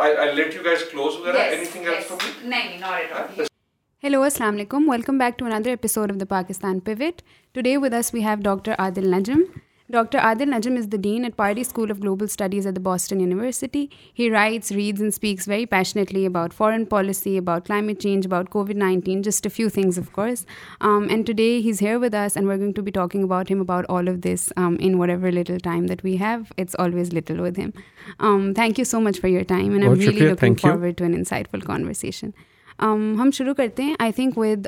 I'll let you guys close. Yes, anything else from you? No, not at all. Hello, Assalamu alaikum. Welcome back to another episode of the Pakistan Pivot. Today with us we have Dr. Adil Najam. Dr. Adil Najam is the Dean at Pardee School of Global Studies at the Boston University. He writes, reads and speaks very passionately about foreign policy, about climate change, about COVID-19, just a few things, of course. And today he's here with us and we're going to be talking about him about all of this in whatever little time that we have. It's always little with him. Thank you so much for your time and I'm really looking forward to an insightful conversation. ہم شروع کرتے ہیں I think with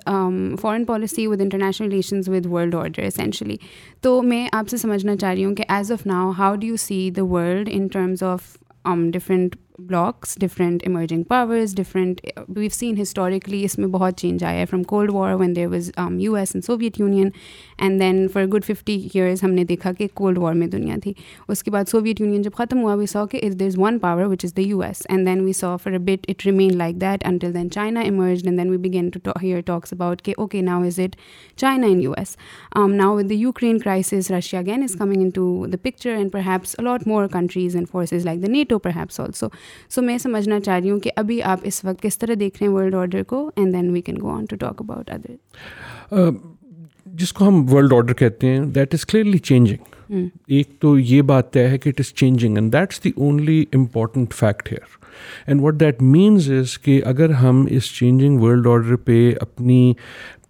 foreign policy with international relations with world order essentially. تو میں آپ سے سمجھنا چاہ رہی ہوں کہ as of now how do you see the world in terms of different blocs, different emerging powers, different we've seen historically اس میں بہت چینج آیا ہے from cold war when there was US and Soviet Union and then for good 50 years ہم نے دیکھا کہ cold war میں دنیا تھی. اس کے بعد سوویت یونین جب ختم ہوا وی سو کہ there is one power which is the US and then we saw for a but it remain like that until then China emerged and then we begin to hear talks about کہ okay now is it China and US. Now with the Ukraine crisis Russia again is coming into the picture and perhaps a lot more countries and forces like the NATO perhaps also. So میں سمجھنا چاہ رہی ہوں کہ ابھی آپ اس وقت کس طرح دیکھ رہے ہیں ورلڈ آرڈر کو and then we can go on to talk about other. جس کو ہم ورلڈ آرڈر کہتے ہیں دیٹ از کلیئرلی چینجنگ. ایک تو یہ بات طے ہے کہ it is changing and that's the only important fact here. And what that means is کہ اگر ہم اس چینجنگ ورلڈ آرڈر پہ اپنی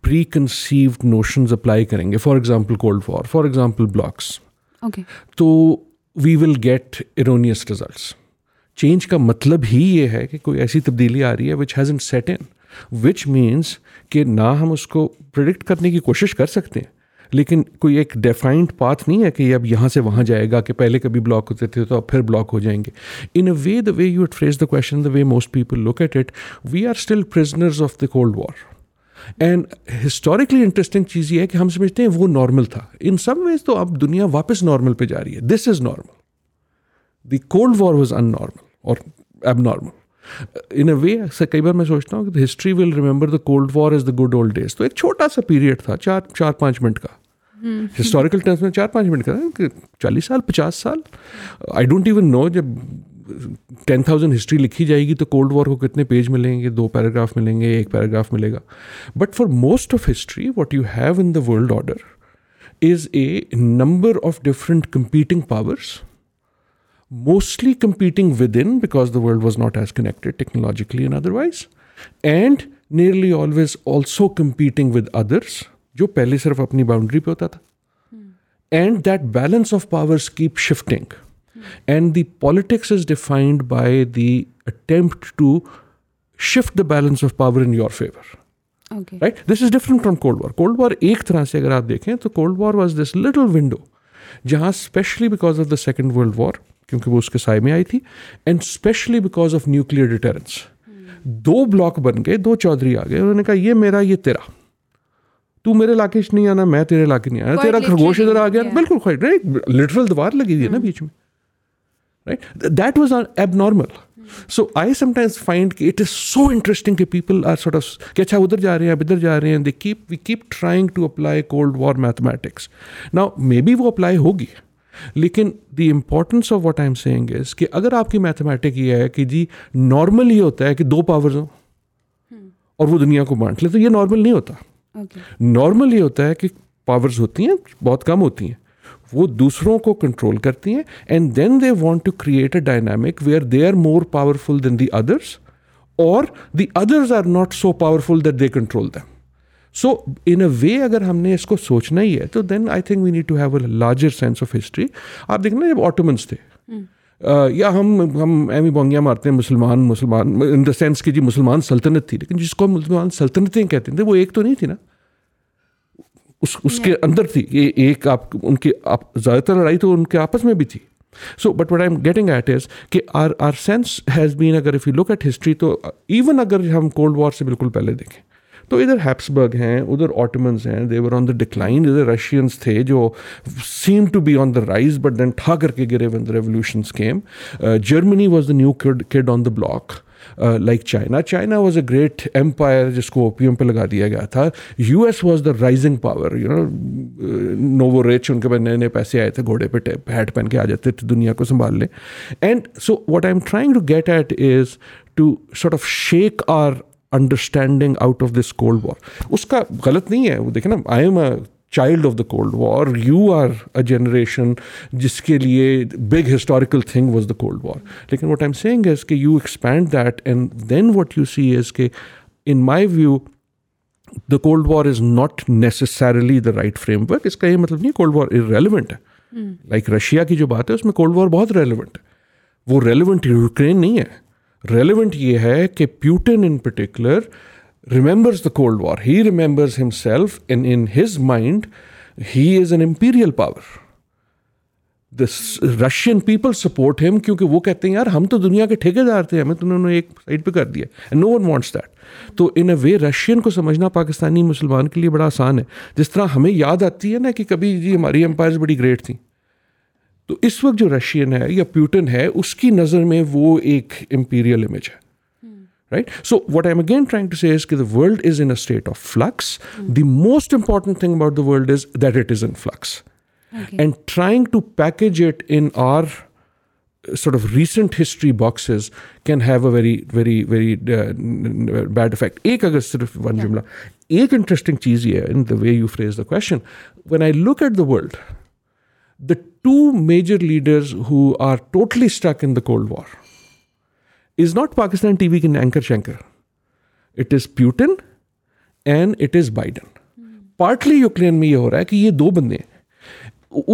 پری کنسیوڈ نوشنز اپلائی کریں گے, for example cold war, for example blocs, تو we will get erroneous results. Change کا مطلب ہی یہ ہے کہ کوئی ایسی تبدیلی آ رہی ہے which hasn't set in, which means کہ نہ ہم اس کو پریڈکٹ کرنے کی کوشش کر سکتے ہیں لیکن کوئی ایک ڈیفائنڈ پاتھ نہیں ہے کہ یہ اب یہاں سے وہاں جائے گا, کہ پہلے کبھی بلاک ہوتے تھے تو اب پھر بلاک ہو جائیں گے. In a way the way you had freeze the question, the way most people look at it, we are still prisoners of the cold war. And historically interesting چیز یہ ہے کہ ہم سمجھتے ہیں وہ نارمل تھا. ان سم ویز تو اب دنیا واپس نارمل پہ جا رہی ہے. This is normal. The Cold War was unnormal or abnormal. In a way, کئی بار میں سوچتا ہوں کہ history will remember the cold war as the good old days. تو ایک چھوٹا سا پیریڈ تھا, 4-5 منٹ کا, ہسٹوریکل ٹرمس میں 4-5 منٹ کا, 40 سال 50 سال. آئی ڈونٹ ایون نو جب 10,000 ہسٹری لکھی جائے گی تو کولڈ وار کو کتنے پیج ملیں گے, 2 پیراگراف ملیں گے, 1 پیراگراف ملے گا. But for most of history what you have in the world order is a number of different competing powers, mostly competing within because the world was not as connected technologically and otherwise, and nearly always also competing with others jo pehle sirf apni boundary pe hota tha. And that balance of powers keep shifting. And the politics is defined by the attempt to shift the balance of power in your favor. Okay, right? This is different from Cold War. Cold War ek tarah se agar aap dekhen to Cold War was this little window jahan especially because of the Second World War, کیونکہ وہ اس کے سائے میں آئی تھی, and especially because of nuclear deterrence, 2 bloc بن گئے, 2 چودھری آ گئے. انہوں نے کہا یہ میرا, یہ تیرا, تو میرے علاقے سے نہیں آنا, میں تیرے علاقے نہیں آنا, تیرا خرگوش ادھر آ گیا, بالکل لٹرل دیوار لگی ہوئی ہے نا بیچ میں, right. That was abnormal. So I sometimes find کہ اٹ از سو انٹرسٹنگ کہ پیپل آر سارٹ آف کہ اچھا ادھر جا رہے ہیں, اب ادھر جا رہے ہیں. We keep trying to apply cold war mathematics. Now maybe وہ اپلائی ہوگی, لیکن the importance of what I am seeing is کہ اگر آپ کی میتھمیٹک یہ ہے کہ جی نارمل یہ ہوتا ہے کہ 2 پاورز ہوں اور وہ دنیا کو بانٹ لے, تو یہ نارمل نہیں ہوتا. نارمل یہ ہوتا ہے کہ پاورز ہوتی ہیں, بہت کم ہوتی ہیں, وہ دوسروں کو کنٹرول کرتی ہیں, and then they want to create a dynamic where they are more powerful than the others اور the others are not so powerful that they control them. So in a way اگر ہم نے اس کو سوچنا ہی ہے تو then I think we need to have a larger sense of history. آپ دیکھنا جب آٹومنس تھے, یا ہم ایمی بونگیاں مارتے ہیں مسلمان ان دا سینس کہ جی مسلمان سلطنت تھی, لیکن جس کو مسلمان سلطنتیں کہتے تھے وہ ایک تو نہیں تھی نا, اس کے اندر تھی. یہ ایک آپ ان کی زیادہ تر لڑائی تو ان کے آپس میں بھی تھی. So but what I am getting at is کہ آر سینس ہیز بین, اگر if you look at history, تو ایون اگر ہم کولڈ وار سے بالکل پہلے دیکھیں تو ادھر ہیپسبرگ ہیں, ادھر آٹومنز ہیں, دیور آن دا ڈکلائن. ادھر رشینز تھے جو seem to be on the rise but then ٹھا کر کے گرے when the revolutions came. Germany was the new kid on the block. like China. China was a great empire جس کو اوپیم پہ لگا دیا گیا تھا. US was the rising power, you know, nouveau riche کے پاس نئے نئے پیسے آئے تھے, گھوڑے پہ ہیٹ پہن کے آ جاتے تھے دنیا کو سنبھال لیں. And so what I'm trying to get at is to sort of shake our understanding out of this Cold War. اس کا غلط نہیں ہے, وہ دیکھیں نا, I am a child of the Cold War, you are a generation جس کے لیے big historical thing was the Cold War. لیکن what I'm saying is کہ you expand that and then what you see is کہ in my view the Cold War is not necessarily the right framework. اس کا یہ مطلب نہیں Cold War irrelevant ہے, like Russia کی جو بات ہے اس میں Cold War بہت relevant ہے. وہ relevant یوکرین نہیں ہے, relevant یہ ہے کہ Putin in particular remembers the Cold War. He remembers himself, and in his mind, he is an imperial power. The Russian people support him kyunki wo kehte hain yaar hum to duniya ke thekedar the, hame tumne unhone ek side pe kar diya, and no one wants that. تو in a way Russian کو سمجھنا پاکستانی مسلمان کے لیے بڑا آسان ہے. جس طرح ہمیں یاد آتی ہے نا کہ کبھی جی ہماری امپائرز بڑی گریٹ تھیں, تو اس وقت جو رشین ہے یا پیوٹن ہے اس کی نظر میں وہ ایک امپیریل امیج ہے. Right? So what I'm again trying to say is that the world is in a state of flux. The most important thing about the world is that it is in flux. Okay. And trying to package it in our sort of recent history boxes can have a very, very, very bad effect. Ek agar sirf one jumla. Ek interesting cheez ye hai in the way you phrase the question. When I look at the world, the two major leaders who are totally stuck in the Cold War is not Pakistan TV ki anchor shanker. It is Putin and it is Biden. Partly Ukraine mein ye ho raha hai ki ye do bande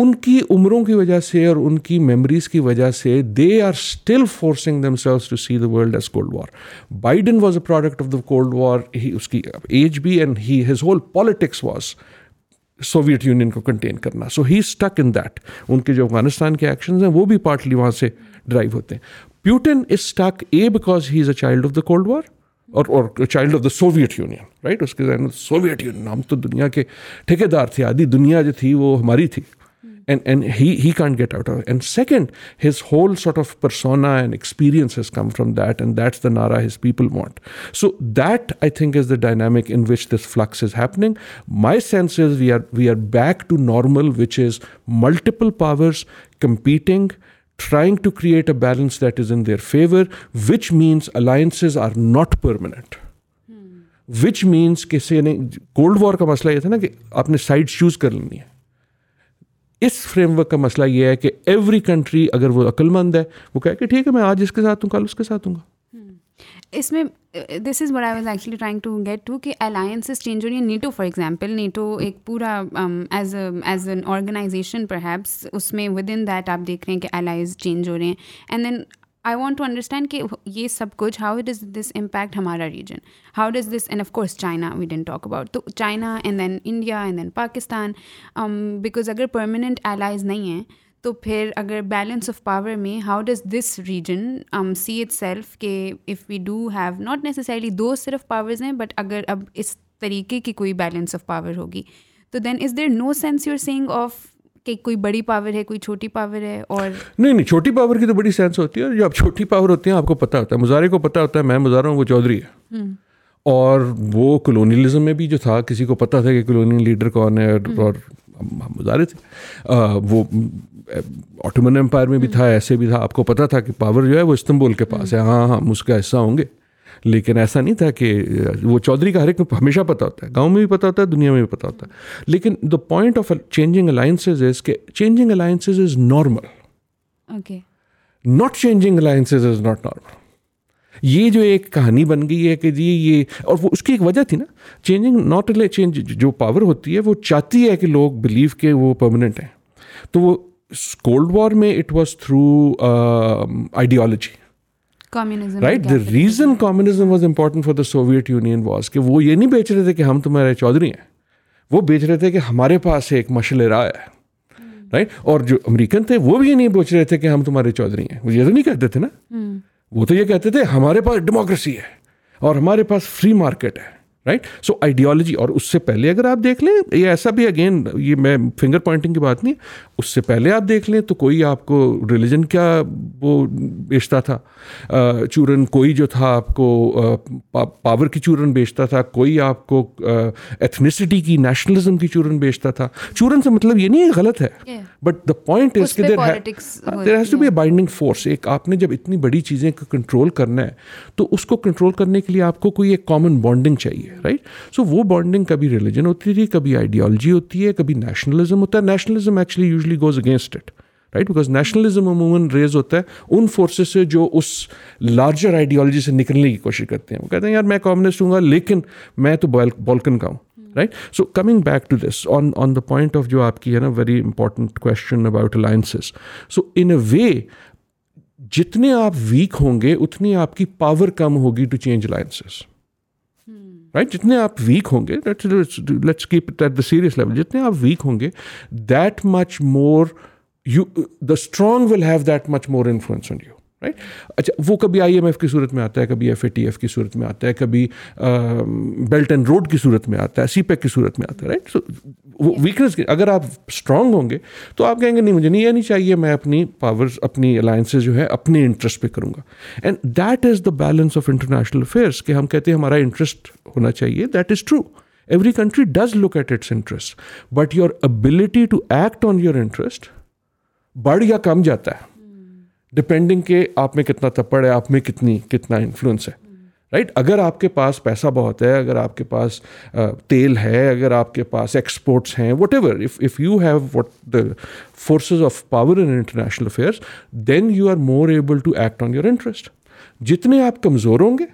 ان کی عمروں کی وجہ سے اور ان کی memories کی وجہ سے they are still forcing themselves to see the world as Cold War. Biden was a product of the Cold War. اس کی ایج بھی and his whole politics was Soviet Union کو contain کرنا. So he's stuck in that. ان کے جو افغانستان کے actions ہیں وہ بھی partly وہاں سے drive ہوتے ہیں. Putin is stuck, A, because he is a child of the Cold War or a child of the Soviet Union, right? Uske zahin mein Soviet Union, hum to duniya ke thekedar the, aadhi duniya jo thi wo hamari thi. And he can't get out of it. And second, his whole sort of persona and experience has come from that, and that's the NARA his people want. So that, I think, is the dynamic in which this flux is happening. My sense is we are back to normal, which is multiple powers competing, trying to create a balance that is in their favor, which means alliances are not permanent. Which means کہ Cold War کا مسئلہ یہ تھا نا کہ آپ نے side choose کر لینی ہے. اس فریم ورک کا مسئلہ یہ ہے کہ ایوری کنٹری اگر وہ عقل مند ہے وہ کہے کہ ٹھیک ہے میں آج اس کے ساتھ ہوں کل اس کے ساتھ ہوں گا. اس میں this is what I was actually trying to get to کہ الائنسز چینج ہو رہی ہیں. نیٹو فار ایگزامپل, نیٹو ایک پورا as an organization perhaps اس میں ود ان دیٹ آپ دیکھ رہے ہیں کہ الائز چینج ہو رہے ہیں. And then I want to understand کہ یہ سب کچھ how does this impact ہمارا region, how does this, and of course China we didn't talk about, تو China and then India and then Pakistan, because اگر permanent allies نہیں ہیں تو پھر اگر بیلنس آف پاور میں how does this region see itself کہ if we do have not necessarily دو صرف پاورز ہیں بٹ اگر اب اس طریقے کی کوئی بیلنس آف پاور ہوگی تو then is there no sense your seeing of کہ کوئی بڑی پاور ہے کوئی چھوٹی پاور ہے. اور نہیں چھوٹی پاور کی تو بڑی سینس ہوتی ہے, اور جو آپ چھوٹی پاور ہوتے ہیں آپ کو پتہ ہوتا ہے, مظاہرے کو پتہ ہوتا ہے میں مظاہرہ ہوں وہ چودھری ہے, اور وہ کلونیلزم میں بھی جو تھا کسی کو پتہ تھا کہ کلونیل لیڈر کون ہے اور مظاہرے تھے, وہ آٹومن امپائر میں بھی تھا ایسے بھی تھا, آپ کو پتہ تھا کہ پاور جو ہے وہ استنبول کے پاس ہے, ہاں ہم اس کا حصہ ہوں گے. لیکن ایسا نہیں تھا کہ وہ چودھری کا ہر ایک ہمیشہ پتہ ہوتا ہے, گاؤں میں بھی پتہ ہوتا ہے دنیا میں بھی پتہ ہوتا ہے. لیکن the point of changing alliances is کہ changing alliances is normal, not changing alliances is not normal. یہ جو ایک کہانی بن گئی ہے کہ جی یہ, اور وہ اس کی ایک وجہ تھی نا, چینجنگ ناٹ اے چینج, جو پاور ہوتی ہے وہ چاہتی ہے کہ لوگ بلیو کہ وہ پرماننٹ ہیں. تو وہ کولڈ وار میں it was through ideology, communism, right. The reason communism was important for the Soviet Union was کہ وہ یہ نہیں بیچ رہے تھے کہ ہم تمہارے چودھری ہیں, وہ بیچ رہے تھے کہ ہمارے پاس ایک مشعل راہ ہے, رائٹ. اور جو امریکن تھے وہ بھی یہ نہیں بیچ رہے تھے کہ ہم تمہارے چودھری ہیں, وہ یہ تو نہیں کہتے تھے نا, وہ تو یہ کہتے تھے ہمارے پاس ڈیموکریسی ہے اور ہمارے پاس فری مارکیٹ ہے رائٹ. سو آئیڈیالوجی, اور اس سے پہلے اگر آپ دیکھ لیں, یہ ایسا بھی اگین یہ میں فنگر پوائنٹنگ کی بات نہیں, اس سے پہلے آپ دیکھ لیں تو کوئی آپ کو ریلیجن کیا وہ بیچتا تھا چورن, کوئی جو تھا آپ کو پاور کی چورن بیچتا تھا, کوئی آپ کو ایتھنیسٹی کی نیشنلزم کی چورن بیچتا تھا. چورن سے مطلب یہ نہیں غلط ہے, بٹ دا پوائنٹ از کہ there has to be a binding force. ایک آپ نے جب اتنی بڑی چیزیں کنٹرول کرنا ہے تو اس کو کنٹرول کرنے کے لیے آپ کو کوئی ایک کامن بانڈنگ چاہیے, رائٹ. سو وہ بانڈنگ کبھی ریلیجن ہوتی تھی, کبھی آئیڈیالوجی ہوتی ہے, کبھی نیشنلزم ہوتا ہے. Nationalism actually usually goes against it, right, because nationalism عموماً ریز ہوتا ہے ان فورسز سے جو اس لارجر آئیڈیالوجی سے نکلنے کی کوشش کرتے ہیں. وہ کہتے ہیں یار میں کمیونسٹ ہوں گا لیکن میں تو بالکن کا ہوں, right. So coming back to this on the point of جو آپ کی ہے نا very important question about alliances. So in a way جتنے آپ ویک ہوں گے اتنی آپ کی پاور کم ہوگی ٹو چینج الائنسز, رائٹ. جتنے آپ ویک ہوں گے, let's keep it at the serious level, جتنے آپ ویک ہوں گے that much more you the strong will have that much more influence on you, right. اچھا وہ کبھی آئی ایم ایف کی صورت میں آتا ہے, کبھی ایف اے ٹی ایف کی صورت میں آتا ہے, کبھی بیلٹ اینڈ روڈ کی صورت میں آتا ہے, سی پیک کی صورت میں آتا ہے, رائٹ. سو وہ ویکنس کی اگر آپ اسٹرانگ ہوں گے تو آپ کہیں گے نہیں مجھے نہیں یہ نہیں چاہیے, میں اپنی پاورز اپنی الائنسز جو ہے اپنے انٹرسٹ پہ کروں گا. And that is the balance of international affairs کہ ہم کہتے ہیں ہمارا انٹرسٹ ہونا چاہیے, that is true. Every country does look at its interest, but your ability to act on your interest بڑھ یا کم جاتا ہے ڈپینڈنگ کہ آپ میں کتنا تپڑ ہے, آپ میں کتنا انفلوئنس ہے, رائٹ. اگر آپ کے پاس پیسہ بہت ہے, اگر آپ کے پاس تیل ہے, اگر آپ کے پاس ایکسپورٹس ہیں, whatever, if you have what the forces of power in international affairs then you are more able to act on your interest. جتنے آپ کمزور ہوں گے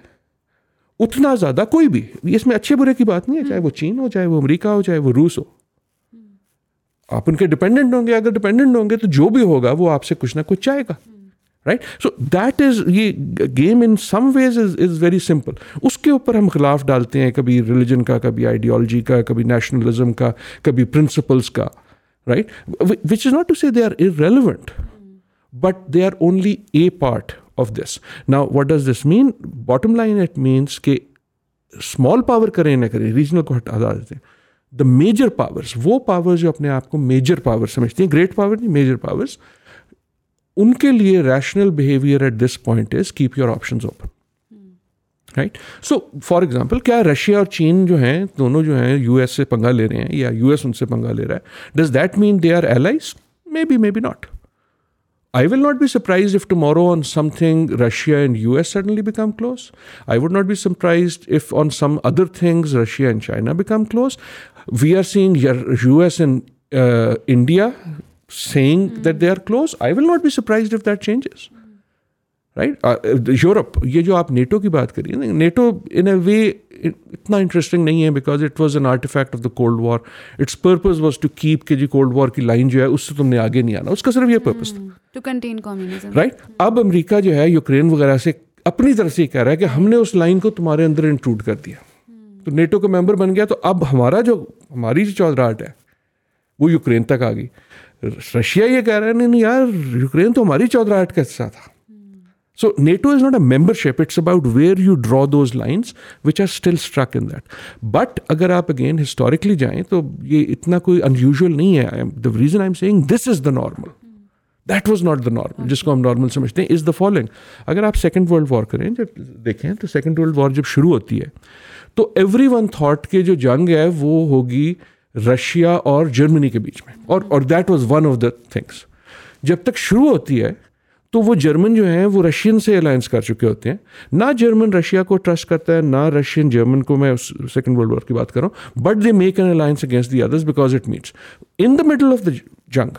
اتنا زیادہ کوئی بھی, اس میں اچھے برے کی بات نہیں ہے, چاہے وہ چین ہو, چاہے وہ امریکہ ہو, چاہے وہ روس ہو, آپ ان کے ڈپینڈنٹ ہوں گے. اگر ڈپینڈنٹ ہوں گے تو جو بھی ہوگا وہ آپ سے کچھ نہ کچھ چاہے گا, رائٹ. سو دیٹ از یہ game in some ways is very simple. اس کے اوپر ہم خلاف ڈالتے ہیں کبھی ریلیجن کا, کبھی آئیڈیالوجی کا, کبھی نیشنلزم کا, کبھی پرنسپلس کا, right, which is not to say they are irrelevant but they are only a part of this. Now what does this mean? Bottom line it means کہ اسمال پاور کریں نہ کریں, regional کو ہٹا دیتے ہیں. دا میجر پاورس, وہ powers جو اپنے آپ کو میجر پاور سمجھتے ہیں, گریٹ پاور نہیں میجر پاورس, ان کے لیے rational behaviour at this point is keep your options open, right. So for example کیا رشیا اور چین جو ہیں دونوں جو ہیں یو ایس سے پنگا لے رہے ہیں یا یو ایس ان سے پنگا لے رہا ہے, does that mean they are allies? May be, may be not. I will not be surprised if tomorrow on something Russia and US suddenly become close. I would not be surprised if on some other things Russia and China become close. We are seeing US and India saying that they are close. I will not be surprised if that changes. Right? Europe, یہ جو آپ NATO کی بات کریے, NATO in a way اتنا interesting نہیں ہے because it was an artifact of the cold war. Its purpose was to keep کہ جی کولڈ وار کی لائن جو ہے اس سے تم نے آگے نہیں آنا, اس کا صرف یہ پرپز تھا, ٹو کنٹین کمیونزم, رائٹ. اب امریکہ جو ہے یوکرین وغیرہ سے اپنی طرف سے کہہ رہا ہے کہ ہم نے اس لائن کو تمہارے اندر انٹروڈ کر دیا, تو نیٹو کا ممبر بن گیا, تو اب ہماری جو چودراہٹ ہے وہ یوکرین تک آ گئی. رشیا یہ کہہ رہا ہے نہیں یار یوکرین تو ہماری چودراہٹ کا حصہ تھا. So NATO is not a membership, it's about where you draw those lines which are still struck in that. But agar aap again historically jaye to ye itna koi unusual nahi hai. The reason I'm saying this is the normal, that was not the normal, jisko hum normal samajhte hain, is the following. Agar aap Second World War karein, jab dekhein to Second World War jab shuru hoti hai to everyone thought ke jo jang hai wo hogi Russia aur Germany ke beech mein, or that was one of the things. Jab tak shuru hoti hai تو وہ German جو ہیں وہ Russian سے alliance کر چکے ہوتے ہیں, نہ جرمن رشیا کو ٹرسٹ کرتا ہے, نہ رشین جرمن کو, میں سیکنڈ ورلڈ وار کی بات کر رہا ہوں, but they make an alliance against the others because it means in the middle of the جنگ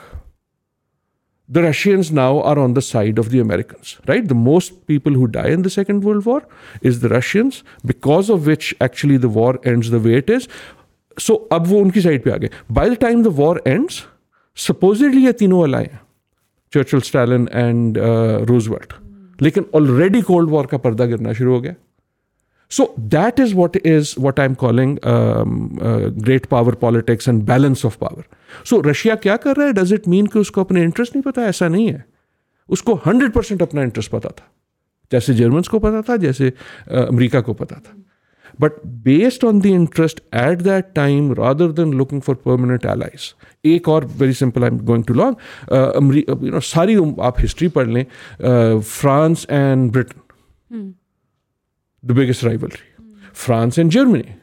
the Russians now are on the side of the Americans, right? The most people who die in the Second World War is the Russians, because of which actually the war ends the way it is. So اب وہ ان کی side پہ آ گئے. By the time the war ends, supposedly یہ تینوں allies ہیں, Churchill, Stalin and Roosevelt, لیکن already cold war کا پردہ گرنا شروع ہو گیا. So that is what I am calling great power politics and balance of power. So Russia کیا کر رہا ہے, ڈز اٹ مین کہ اس کو اپنے انٹرسٹ نہیں پتا؟ ایسا نہیں ہے, اس کو 100% اپنا انٹرسٹ پتا تھا, جیسے جرمنس کو پتا تھا, جیسے امریکہ کو پتا تھا. But based on the interest at that time, rather than looking for permanent allies. ایک اور very simple, I am going to long, ساری آپ ہسٹری پڑھ لیں, France and Britain the biggest rivalry, France and Germany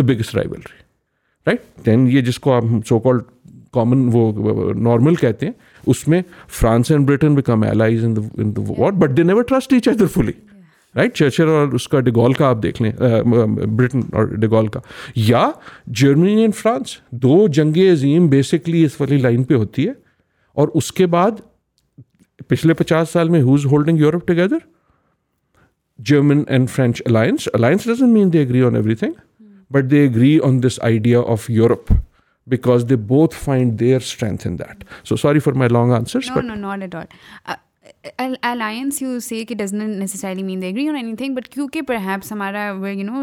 the biggest rivalry, right? Then یہ جس کو ہم so called common وہ normal کہتے ہیں, اس میں France and Britain become allies in the war, but they never trust each other fully, right? Churchill اور اس کا ڈیگول کا آپ دیکھ لیں, برٹن اور ڈیگول کا, یا جرمنی and فرانس, دو جنگ عظیم بیسکلی اس والی لائن پہ ہوتی ہے. اور اس کے بعد پچھلے 50 سال میں who's holding Europe together? German and French alliance. Alliance doesn't mean they agree on everything, but they agree on this idea of Europe because they both find their strength in that. So sorry for my long answers. No, but no, not at all. Alliance, you say, it doesn't necessarily mean they agree on anything, but kyunki perhaps hamara, you know,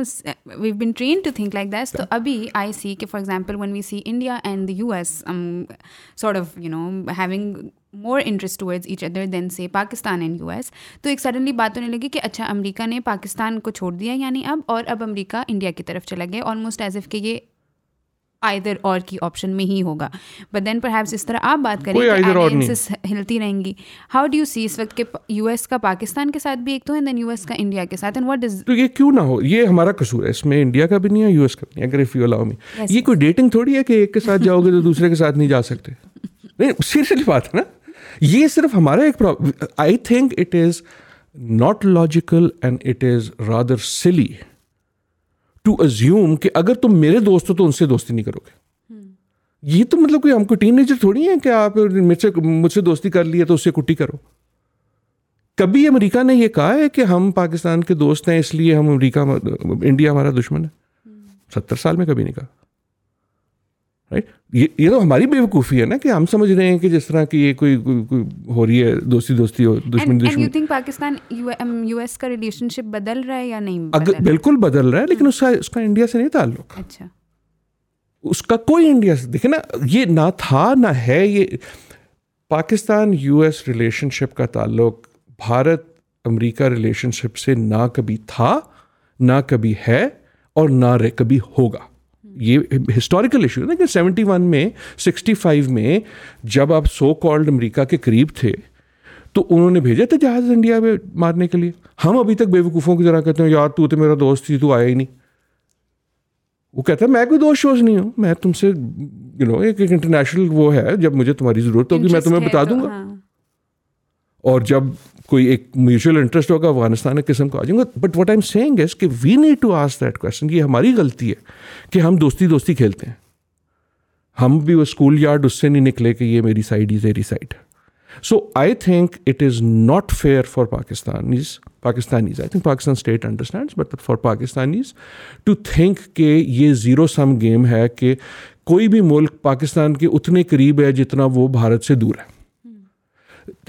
we've been trained to think like that. So abhi I see, for example, when we see India and the US sort of, you know, having more interest towards each other than say Pakistan and US, تو ایک suddenly بات ہونے لگی کہ اچھا امریکہ نے پاکستان کو چھوڑ دیا, یعنی اب امریکہ انڈیا کی طرف چلا گیا, almost as if کہ یہ either or کی option میں ہی ہوگا. But then perhaps اس طرح آپ بات کریں کہ alliances ہلتی رہیں گی. How do you see اس وقت کہ US کا پاکستان کے ساتھ بھی ایک تو ہے, and then US کا انڈیا کے ساتھ, and what does, تو یہ کیوں نہ ہو, یہ ہمارا قصور ہے, اس میں انڈیا کا بھی نہیں ہے, US کا بھی نہیں. اگر if you allow me, یہ کوئی ڈیٹنگ تھوڑی ہے کہ ایک کے ساتھ جاؤ گے تو دوسرے کے ساتھ نہیں جا سکتے. نہیں, سیریسلی بات ہے نا, یہ صرف ہمارا ایک problem. I think it is not logical and it is rather silly to assume کہ اگر تم میرے دوست ہو تو ان سے دوستی نہیں کرو گے. یہ تو مطلب کوئی ہم کو ٹین ایجر تھوڑی ہیں کہ آپ مجھ سے دوستی کر لی ہے تو اس سے کٹی کرو. کبھی امریکہ نے یہ کہا ہے کہ ہم پاکستان کے دوست ہیں اس لیے ہم امریکہ انڈیا ہمارا دشمن ہے؟ 70 سال میں کبھی نہیں کہا. یہ تو ہماری بیوقوفی ہے نا کہ ہم سمجھ رہے ہیں کہ جس طرح کہ یہ کوئی ہو رہی ہے دوستی ہو دشمنی. You think Pakistan U S کا ریلیشن شپ بدل رہا ہے یا نہیں؟ بالکل بدل رہا ہے, لیکن اس کا انڈیا سے نہیں تعلق. اچھا, اس کا کوئی انڈیا سے, دیکھیں نا, یہ نہ تھا نہ ہے. یہ Pakistan U S relationship کا تعلق بھارت امریکہ ریلیشن شپ سے نہ کبھی تھا, نہ کبھی ہے, اور نہ کبھی ہوگا. یہ ہسٹوریکل ایشو ہے نا کہ 71 میں 65 میں جب آپ سو کالڈ امریکہ کے قریب تھے تو انہوں نے بھیجا تھا جہاز انڈیا میں مارنے کے لیے. ہم ابھی تک بیوقوفوں کی طرح کہتے ہیں یار تو میرا دوست تھی تو آیا ہی نہیں. وہ کہتا ہے میں کوئی دوست شوز نہیں ہوں, میں تم سے یو نو ایک انٹرنیشنل وہ ہے, جب مجھے تمہاری ضرورت ہوگی میں تمہیں بتا دوں گا, اور جب کوئی ایک میوچل انٹرسٹ ہوگا افغانستان کی قسم کا آ جاؤں گا. But what I am seeing is کہ we need to ask that question. یہ ہماری غلطی ہے کہ ہم دوستی کھیلتے ہیں. ہم بھی اسکول یارڈ اس سے نہیں نکلے کہ یہ میری سائڈ ہی تیری side. So I think it is not fair for Pakistanis. I think Pakistan state understands, but for Pakistanis to think کہ یہ زیرو سم گیم ہے کہ کوئی بھی ملک پاکستان کے اتنے قریب ہے جتنا وہ بھارت سے دور ہے.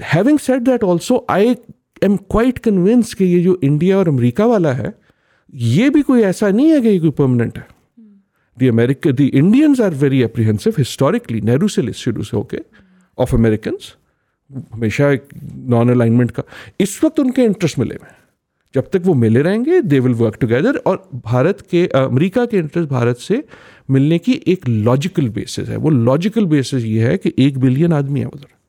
Having said that also, I am quite convinced کہ یہ جو انڈیا اور امریکہ والا ہے یہ بھی کوئی ایسا نہیں ہے کہ یہ کوئی پرماننٹ ہے. The Indians are very apprehensive historically, Nehru سے شروع سے ہو کے, of Americans, ہمیشہ ایک نان الائنمنٹ کا. اس وقت ان کے انٹرسٹ ملے ہوئے ہیں, جب تک وہ ملے رہیں گے they will work together. اور بھارت کے امریکہ کے انٹرسٹ بھارت سے ملنے کی ایک لاجیکل بیسس ہے. وہ لاجیکل بیسس یہ ہے کہ 1 بلین آدمی ہیں ادھر.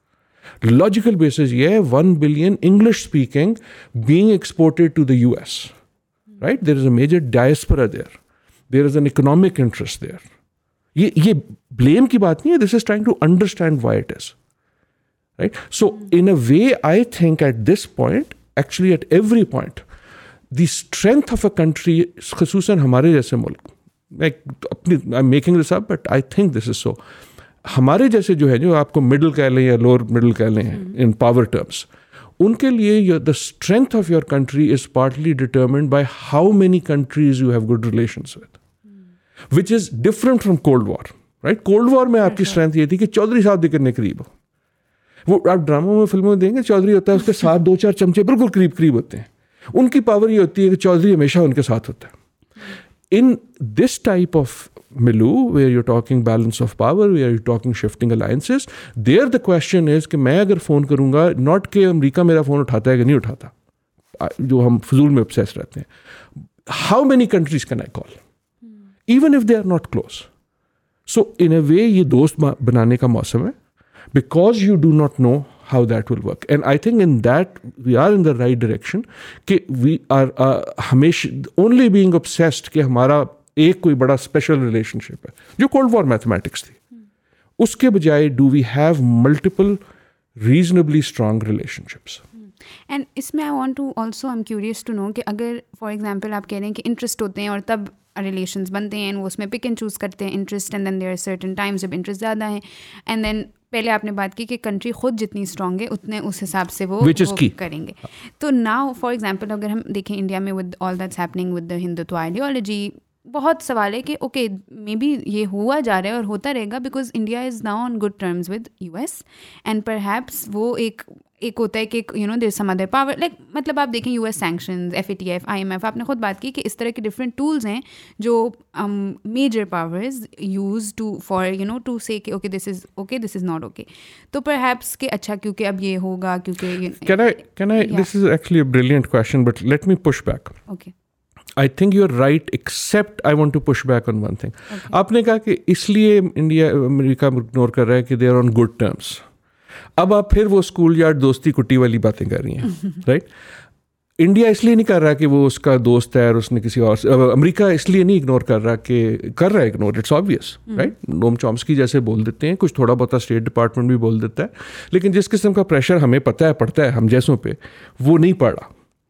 Logical basis یہ ہے 1 billion English speaking being exported to the US, right? There is a major diaspora there. There is an economic interest there. یہ blame کی بات نہیں ہے. This is trying to understand why it is, right? So in a way, I think at this point, actually at every point, the strength of a country, خصوصاً ہمارے جیسے ملک, I'm making this up, but I think this is so. ہمارے جیسے جو ہے, جو آپ کو مڈل کہہ لیں یا لوور مڈل کہہ لیں ان پاور ٹرمس, ان کے لیے the strength of your country is partly determined by how many countries you have good relations with, which is different from cold war, right? Cold war میں آپ کی اسٹرینتھ یہ تھی کہ چودھری صاحب کتنے قریب ہو. وہ آپ ڈراموں میں فلموں میں دیں گے, چودھری ہوتا ہے اس کے ساتھ 2-4 چمچے بالکل قریب قریب ہوتے ہیں. ان کی پاور یہ ہوتی ہے کہ چودھری ہمیشہ ان کے ساتھ ہوتا ہے. In this type of Miloo, where you're talking balance of power, where you're talking shifting alliances, there the question is کہ میں اگر فون کروں گا, not کہ امریکہ میرا فون اٹھاتا ہے کہ نہیں اٹھاتا, جو ہم فضول میں obsessed رہتے ہیں, how many countries can I call, even if they are not close? So in a way, یہ دوست بنانے کا موسم ہے, because you do not know how that will work. And I think in that, we are in the right direction, کہ we are only being obsessed کہ ہمارا ایک کوئی بڑا special relationship ہے, جو Cold War mathematics تھی. اس کے بجائے do we have multiple reasonably strong relationships. And اس میں I want to also, I'm curious to know کہ اگر for example آپ کہہ رہے ہیں کہ interest ہوتے ہیں اور تب ریلیشنز بنتے ہیں, وہ اس میں پک اینڈ چوز کرتے ہیں interest, and then there are certain times جب انٹرسٹ زیادہ ہیں, اینڈ دین پہلے آپ نے بات کی کہ کنٹری خود جتنی اسٹرانگ ہے اتنے اس حساب سے وہ کریں گے. تو ناؤ فار ایگزامپل اگر ہم دیکھیں انڈیا میں with all that's happening with the Hindutva ideology, بہت سوال ہے کہ اوکے مے بی یہ ہوا جا رہا ہے اور ہوتا رہے گا, because India is now on good terms with US, and perhaps وہ ایک ہوتا ہے کہ you know there some other power like, مطلب آپ دیکھیں US سینکشنز, FATF, IMF, آپ نے خود بات کی کہ اس طرح کے ڈفرینٹ ٹولز ہیں جو major powers use to for you know to say کہ okay this is okay, this is not okay. تو پر ہیپس کہ اچھا کیونکہ اب یہ ہوگا کیونکہ can I this is actually a brilliant question, but let me push back. Okay. I think you are right, except I want to push back on one thing. آپ نے کہا کہ اس لیے انڈیا امریکہ اگنور کر رہا ہے کہ they are on good terms. اب آپ پھر وہ اسکول یارڈ دوستی کٹی والی باتیں کر رہی ہیں, رائٹ. انڈیا اس لیے نہیں کر رہا کہ وہ اس کا دوست ہے اور اس نے کسی اور, امریکہ اس لیے نہیں اگنور کر رہا کہ کر رہا ہے ignore, it's obvious, right. Noam Chomsky جیسے بول دیتے ہیں, کچھ تھوڑا بہت اسٹیٹ ڈپارٹمنٹ بھی بول دیتا ہے, لیکن جس قسم کا پریشر ہمیں پتہ ہے پڑتا ہے ہم جیسوں پہ, وہ نہیں پڑ رہا,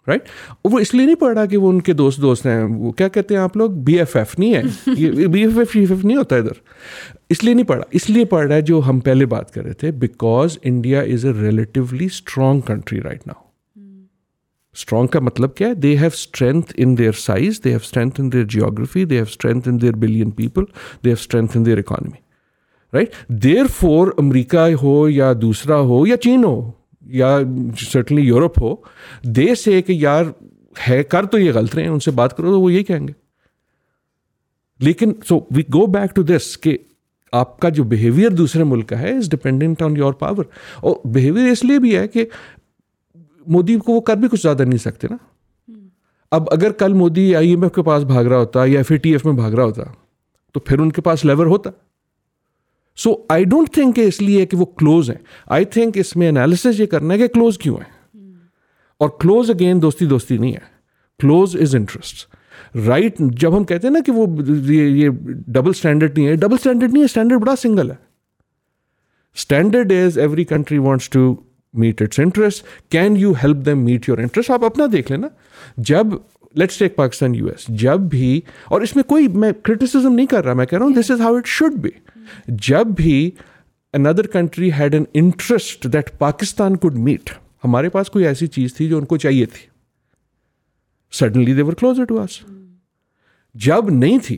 رائٹ. وہ اس لیے نہیں پڑ رہا کہ وہ ان کے دوست ہیں, وہ کیا کہتے ہیں آپ لوگ, BFF نہیں ہے, یہ BFF نہیں ہوتا ادھر, اس لیے نہیں پڑ رہا. اس لیے پڑ رہا ہے جو ہم پہلے بات کر رہے تھے, because India is a relatively strong country right now. Strong کا مطلب کیا ہے, they have strength in their size, they have strength in their geography, they have strength in their billion people, they have strength in their economy, right. There four امریکہ ہو یا دوسرا ہو یا چین ہو یا certainly Europe ہو, دے سے کہ یار ہے کر تو یہ غلط رہے ہیں, ان سے بات کرو تو وہ یہی کہیں گے. لیکن سو وی گو بیک ٹو دس کہ آپ کا جو بیہیویئر دوسرے ملک کا ہے is dependent on your power. اور بیہیویئر اس لیے بھی ہے کہ مودی کو وہ کر بھی کچھ زیادہ نہیں سکتے نا. اب اگر کل مودی IMF کے پاس بھاگ رہا ہوتا یا FATF میں بھاگ رہا ہوتا تو پھر ان کے پاس لیور ہوتا. سو آئی ڈونٹ تھنک اس لیے کہ وہ کلوز ہیں, آئی تھنک اس میں انالیسس یہ کرنا ہے کہ کلوز کیوں ہیں. اور کلوز اگین دوستی نہیں ہے, کلوز از انٹرسٹ, رائٹ. جب ہم کہتے ہیں نا کہ وہ یہ ڈبل اسٹینڈرڈ نہیں ہے, ڈبل اسٹینڈرڈ نہیں ہے, اسٹینڈرڈ بڑا سنگل ہے. Standard is every country wants to meet its interest, can you help them meet your interest. آپ اپنا دیکھ لینا, جب لیٹس ٹیک پاکستان US, جب بھی, اور اس میں کوئی میں کرٹیسزم نہیں کر رہا, میں کہہ رہا ہوں this is how it should be, جب بھی another country had an interest that Pakistan could meet, ہمارے پاس کوئی ایسی چیز تھی جو ان کو چاہیے تھی, suddenly they were closer to us. جب نہیں تھی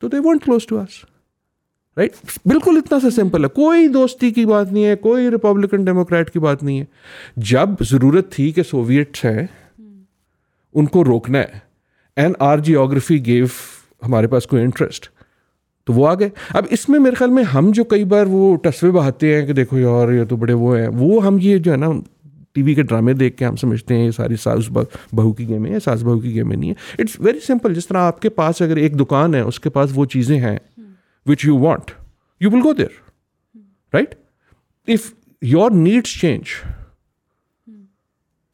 تو they weren't close to us, right. بالکل اتنا سا سمپل ہے, کوئی دوستی کی بات نہیں ہے, کوئی ریپبلکن ڈیموکریٹ کی بات نہیں ہے. جب ضرورت تھی کہ سوویٹس ہیں ان کو روکنا ہے, اینڈ آر جیوگرافی گیو ہمارے پاس کوئی انٹرسٹ, تو وہ آ گئے. اب اس میں میرے خیال میں ہم جو کئی بار وہ ٹسوے بہاتے ہیں کہ دیکھو یار یہ تو بڑے وہ ہیں, وہ ہم یہ جو ہے نا ٹی وی کے ڈرامے دیکھ کے ہم سمجھتے ہیں یہ ساری ساس بہو کی گیمیں ہیں. ساس بہو کی گیمیں نہیں ہیں, اٹس ویری سمپل. جس طرح آپ کے پاس اگر ایک دکان ہے, اس کے پاس وہ چیزیں ہیں which you want, you will go there, right. If your needs change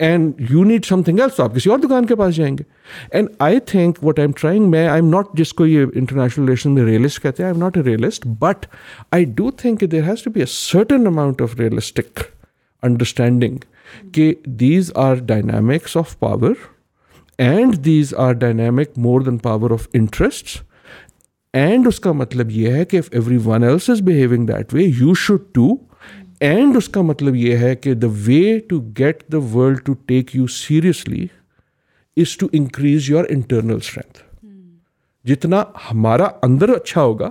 and you need something else, so آپ کسی اور دکان کے پاس جائیں گے. And I think what I'm trying, I'm not جس کو یہ international relations میں realist کہتے ہیں, I'm not a realist, but I do think there has to be a certain amount of realistic understanding کہ these are dynamics of power and these are dynamic more than power of interests, and اس کا مطلب یہ ہے کہ if everyone else is behaving that way, you should too. And اس کا مطلب یہ ہے کہ the way to get the world to take you seriously is to increase your internal strength. جتنا ہمارا اندر اچھا ہوگا,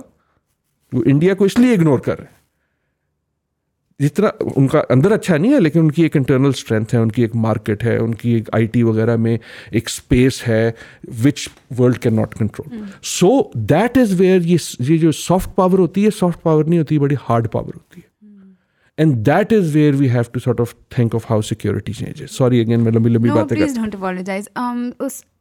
وہ انڈیا کو اس لیے اگنور کر رہے ہیں, جتنا ان کا اندر اچھا نہیں ہے لیکن ان کی ایک انٹرنل اسٹرینتھ ہے, ان کی ایک مارکیٹ ہے, ان کی ایک IT وغیرہ میں ایک اسپیس ہے which world can not control. So that is where یہ جو سافٹ پاور ہوتی ہے, سافٹ پاور نہیں ہوتی, بڑی ہارڈ پاور ہوتی ہے. And that is where we have to sort of think of how security changes. Sorry again, میں لمبی باتیں کر رہا ہوں. No, please don't apologize.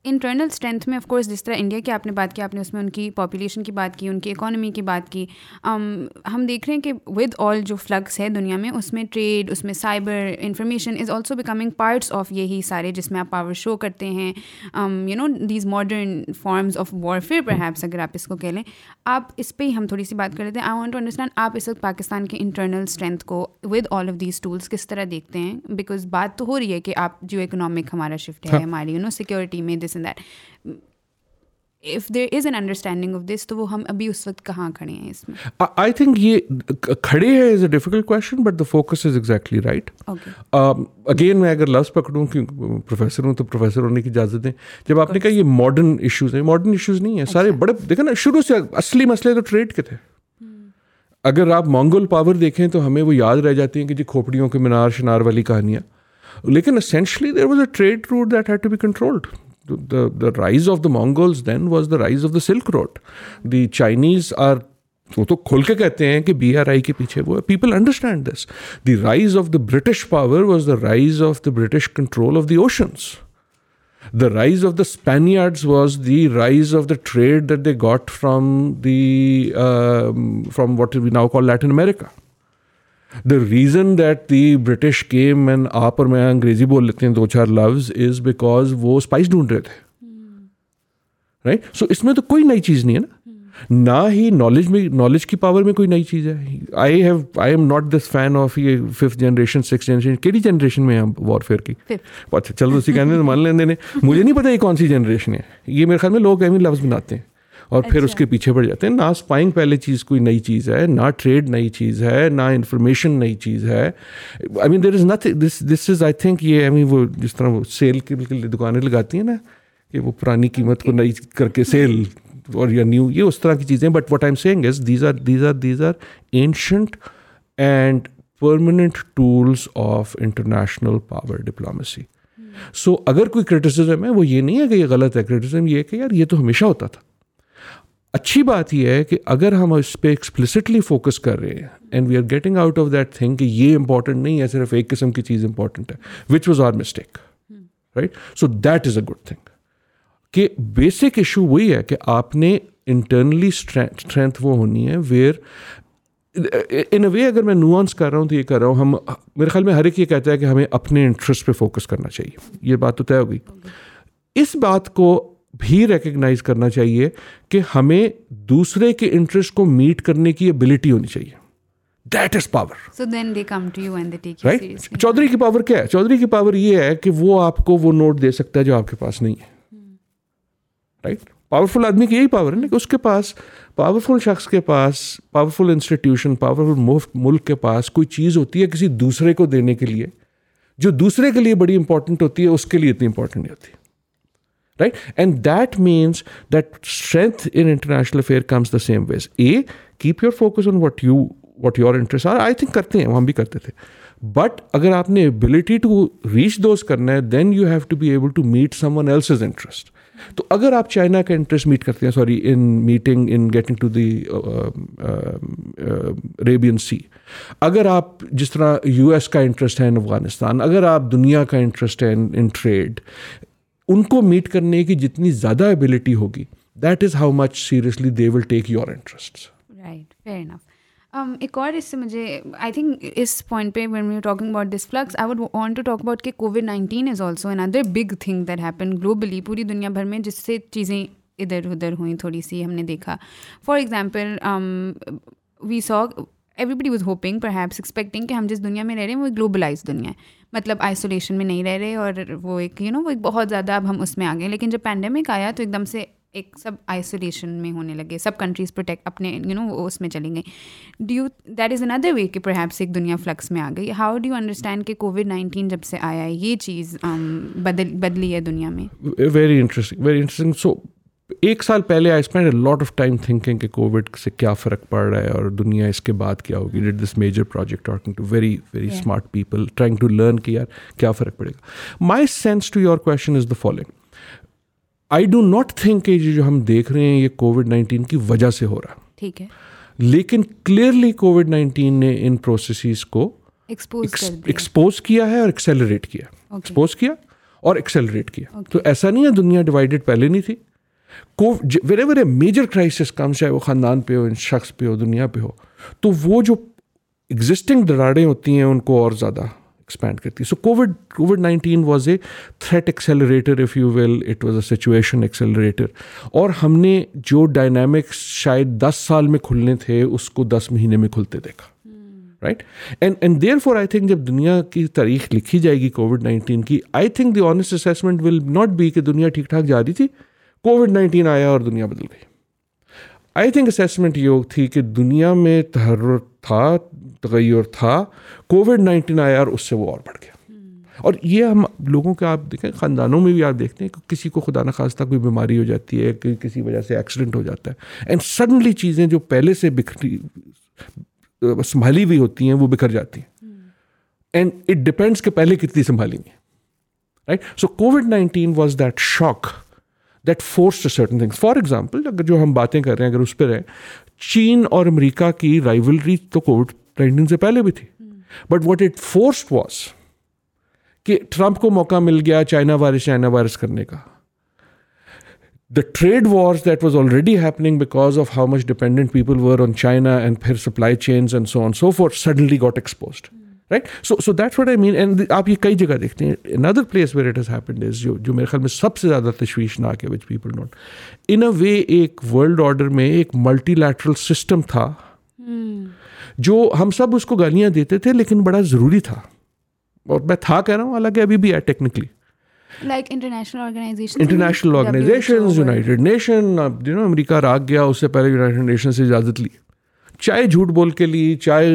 Internal strength میں آف کورس جس طرح انڈیا کی آپ نے بات کی، آپ نے اس میں ان کی پاپولیشن کی بات کی، ان کی اکانومی کی بات کی، ہم دیکھ رہے ہیں کہ ود آل جو فلکس ہے دنیا میں، اس میں ٹریڈ، اس میں cyber, information is also becoming parts of یہی سارے جس میں آپ پاور شو کرتے ہیں، you know these modern forms of warfare perhaps اگر آپ اس کو کہہ لیں. آپ اس پہ ہی ہم تھوڑی سی بات کر لیتے ہیں. آئی وانٹ ٹو انڈرسٹینڈ آپ اس وقت پاکستان کے انٹرنل اسٹرینتھ کو with all of these tools کس طرح دیکھتے ہیں، بیکاز بات تو ہو رہی ہے کہ آپ جو اکنامک ہمارا شفٹ ہے ہماری سیکیورٹی میں، and that if there is an understanding of this, تو وہ ہم ابھی اس وقت کہاں کھڑے ہیں اس میں؟ I think یہ کھڑے ہیں is a difficult question, but the focus is exactly right. Okay. Again, میں اگر لفظ پکڑوں کہ پروفیسر ہوں تو پروفیسر ہونے کی اجازت دیں. جب آپ نے کہا یہ ماڈرن ایشوز ہیں، ماڈرن ایشوز نہیں ہیں سارے. بڑے دیکھیں نا، شروع سے اصلی مسئلے تو ٹریڈ کے تھے. اگر آپ مونگول پاور دیکھیں تو ہمیں وہ یاد رہ جاتی ہیں کہ جی کھوپڑیوں کے منار شنار والی کہانیاں، لیکن essentially there was a trade route that had to be controlled. The rise of the Mongols then was the rise of the Silk Road. The Chinese are, وہ تو کھول کے کہتے ہیں کہ بی آر آئی کے پیچھے وہ ہے. People understand this. The rise of the British power was the rise of the British control of the oceans. The rise of the Spaniards was the rise of the trade that they got from the from what we now call Latin America. The reason that the British came and آپ اور میں انگریزی بول لیتے ہیں دو چار لفظ is because وہ اسپائس ڈھونڈ رہے تھے. رائٹ، سو اس میں تو کوئی نئی چیز نہیں ہے نا. ہی نالج میں، نالج کی پاور میں کوئی نئی چیز ہے. I am not this fan of یہ ففتھ جنریشن، سکس جنریشن، کیڑی جنریشن میں ہم وار فیئر کی. اچھا چلو اسی کہنے مان لیں دینے، مجھے نہیں پتا یہ کون سی جنریشن ہے. یہ میرے خیال میں لوگ اہم لفظ بناتے ہیں اور پھر اس کے پیچھے پڑ جاتے ہیں. نہ اسپائنگ پہلے چیز کوئی نئی چیز ہے، نہ ٹریڈ نئی چیز ہے، نہ انفارمیشن نئی چیز ہے. آئی مین دیر is nothing. This is I think یہ، آئی مین وہ جس طرح وہ سیل کے لیے دکانیں لگاتی ہیں نا، کہ وہ پرانی قیمت کو نئی کر کے سیل، اور یا نیو، یہ اس طرح کی چیزیں. But what I am seeing is these are ancient and permanent tools of international power diplomacy. So اگر کوئی کرٹیسزم ہے وہ یہ نہیں ہے کہ یہ غلط ہے. کرٹیسزم یہ ہے کہ یار یہ تو ہمیشہ ہوتا تھا. اچھی بات یہ ہے کہ اگر ہم اس پہ ایکسپلسٹلی فوکس کر رہے ہیں and we are getting out of that thing کہ یہ امپورٹنٹ نہیں ہے، صرف ایک قسم کی چیز امپورٹنٹ ہے، which was our mistake. Right, so that is a good thing. کہ بیسک ایشو وہی ہے کہ آپ نے انٹرنلی اسٹرینتھ وہ ہونی ہے ویئر ان اے وے. اگر میں نوانس کر رہا ہوں تو یہ کر رہا ہوں، ہم میرے خیال میں ہر ایک یہ کہتا ہے کہ ہمیں اپنے انٹرسٹ پہ فوکس کرنا چاہیے. یہ بات تو طے ہو گئی. اس بات کو بھی ریکگنائز کرنا چاہیے کہ ہمیں دوسرے کے انٹرسٹ کو میٹ کرنے کی ابیلٹی ہونی چاہیے. That is power. So then they come to you and they take you seriously. Chaudhry کی پاور کیا ہے؟ چودھری کی پاور یہ ہے کہ وہ آپ کو وہ نوٹ دے سکتا ہے جو آپ کے پاس نہیں ہے. رائٹ، پاورفل آدمی کی یہی پاور ہے نا، کہ اس کے پاس، پاورفل شخص کے پاس، پاورفل انسٹیٹیوشن، پاورفل ملک کے پاس کوئی چیز ہوتی ہے کسی دوسرے کو دینے کے لیے جو دوسرے کے لیے بڑی امپورٹنٹ ہوتی ہے، اس کے لیے اتنی امپورٹنٹ نہیں ہوتی. Right? And that means that strength in international affair comes the same ways. A, keep your focus on what your interests are. I think karte hain, hum bhi karte the. But agar aapne ability to reach those karna hai, then you have to be able to meet someone else's interest. تو اگر آپ China کا interest meet کرتے ہیں، sorry, in meeting in getting to the Arabian Sea, اگر آپ جس طرح US کا انٹرسٹ ہے ان افغانستان، اگر آپ دنیا کا انٹرسٹ ہے ان ٹریڈ، ان کو میٹ کرنے کی جتنی زیادہ ایبلٹی ہوگی، that is how much seriously they will take your interests. Right, fair enough. ایک اور اس سے مجھے آئی تھنک اس پوائنٹ پہ when we are talking about this flux, I would want to talk about کہ کووڈ-19 is also N other big thing that happen globally, پوری دنیا بھر میں، جس سے چیزیں ادھر ادھر ہوئیں تھوڑی سی، ہم نے دیکھا. For example we so everybody was hoping, perhaps expecting کہ ہم جس دنیا میں رہ رہے ہیں وہ گلوبلائز دنیا ہے، مطلب آئسولیشن میں نہیں رہ رہے، اور وہ ایک یو نو وہ ایک بہت زیادہ اب ہم اس میں آ گئے. لیکن جب پینڈیمک آیا تو ایک دم سے ایک سب آئسولیشن میں ہونے لگے، سب کنٹریز پروٹیکٹ اپنے یو نو وہ اس میں چلیں گے. ڈو یو دیٹ از اندر وے کہ پرہیپس ایک دنیا فلکس میں آ گئی. ہاؤ ڈو یو انڈرسٹینڈ کہ کووڈ-19 جب سے آیا ہے یہ چیز بدلی ہے دنیا میں؟ Very interesting. سو ایک سال پہلے I spend a lot of time thinking کہ کووڈ سے کیا فرق پڑ رہا ہے اور دنیا اس کے بعد کیا ہوگی. Did this major project talking to very very smart people trying to learn کہ یار کیا فرق پڑے گا. My sense to your question is the following. I do not think کہ جو ہم دیکھ رہے ہیں یہ کووڈ-19 کی وجہ سے ہو رہا ہے، ٹھیک ہے، لیکن کلیئرلی کووڈ-19 نے ان پروسیسز کو ایکسپوز کیا ہے اور ایکسیلریٹ کیا. ایکسپوز کیا اور ایکسلریٹ کیا. تو ایسا نہیں ہے دنیا ڈیوائیڈڈ پہلے نہیں تھی. whenever a major crisis comes, چاہے وہ خاندان پہ ہو, شخص پہ ہو, دنیا پہ ہو, تو وہ جو ایگزسٹنگ دراڑیں ہوتی ہیں ان کو اور زیادہ ایکسپینڈ کرتی ہے. So Covid 19 was a threat accelerator if you will, it was a situation accelerator. اور ہم نے جو ڈائنامکس شاید 10 سال میں کھلنے تھے اس کو 10 مہینے میں کھلتے دیکھا. Right and therefore I think جب دنیا کی تاریخ لکھی جائے گی کووڈ 19 کی, I think the honest assessment will not be کہ دنیا ٹھیک ٹھاک جا رہی تھی, کووڈ 19 آیا اور دنیا بدل گئی. آئی تھنک اسیسمنٹ یہ تھی کہ دنیا میں تحرر تھا, تغیر تھا, کووڈ 19 آیا اور اس سے وہ اور بڑھ گیا. اور یہ ہم لوگوں کے آپ دیکھیں خاندانوں میں بھی آپ دیکھتے ہیں کہ کسی کو خدا نخواستہ کوئی بیماری ہو جاتی ہے, کسی وجہ سے ایکسیڈنٹ ہو جاتا ہے, اینڈ سڈنلی چیزیں جو پہلے سے بکھری سنبھالی ہوئی ہوتی ہیں وہ بکھر جاتی ہیں, اینڈ اٹ ڈپینڈس کہ پہلے کتنی سنبھالیں گے. Right, so Covid 19 was that shock that forced certain things. For example, اگر جو ہم باتیں کر رہے ہیں اگر اس پہ رہیں, چین اور امریکہ کی رائیولری تو کووڈ 19 سے پہلے بھی تھی, but what it forced was کہ ٹرمپ کو موقع مل گیا چائنا وائرس کرنے کا. The trade wars that was already happening because of how much dependent people were on China and their supply chains and so on and so forth suddenly got exposed. Right? So that's what I mean. And آپ یہ کئی جگہ دیکھتے ہیں. Another place where it has happened is, جو میرے خیال میں سب سے زیادہ تشویشناک ہے, which people don't. In a way, ایک world order میں ایک multilateral system تھا جو ہم سب اس کو گالیاں دیتے تھے لیکن بڑا ضروری تھا, اور میں تھا کہہ رہا ہوں حالانکہ ابھی بھی ہے technically. Like international organizations, United Nation, you know, امریکہ راگ گیا, اس سے پہلے یونائٹڈ نیشن سے اجازت لی, چاہے جھوٹ بول کے لی چاہے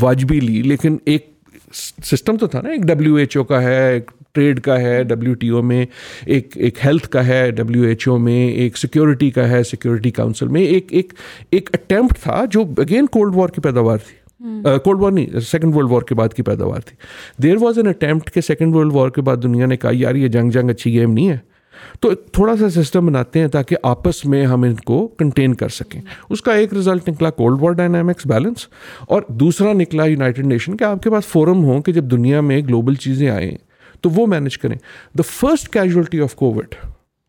واجبی لی, لیکن ایک سسٹم تو تھا نا. ایک WHO کا ہے, ایک ٹریڈ کا ہے WTO میں, ایک ہیلتھ کا ہے WHO میں, ایک سیکیورٹی کا ہے سیکیورٹی کاؤنسل میں, ایک اٹیمپٹ تھا جو اگین کولڈ وار کی پیداوار تھی, کولڈ وار نہیں سیکنڈ ورلڈ وار کے بعد کی پیداوار تھی. دیر واز این اٹیمپٹ کہ سیکنڈ ورلڈ وار کے بعد دنیا نے کہا یار یہ جنگ اچھی گیم نہیں ہے, تو تھوڑا سا سسٹم بناتے ہیں تاکہ آپس میں ہم ان کو کنٹین کر سکیں. اس کا ایک رزلٹ نکلا کولڈ وار ڈائنامکس بیلنس, اور دوسرا نکلا یونائٹڈ نیشن کہ آپ کے پاس فورم ہوں کہ جب دنیا میں گلوبل چیزیں آئیں تو وہ مینیج کریں. The first casualty of Covid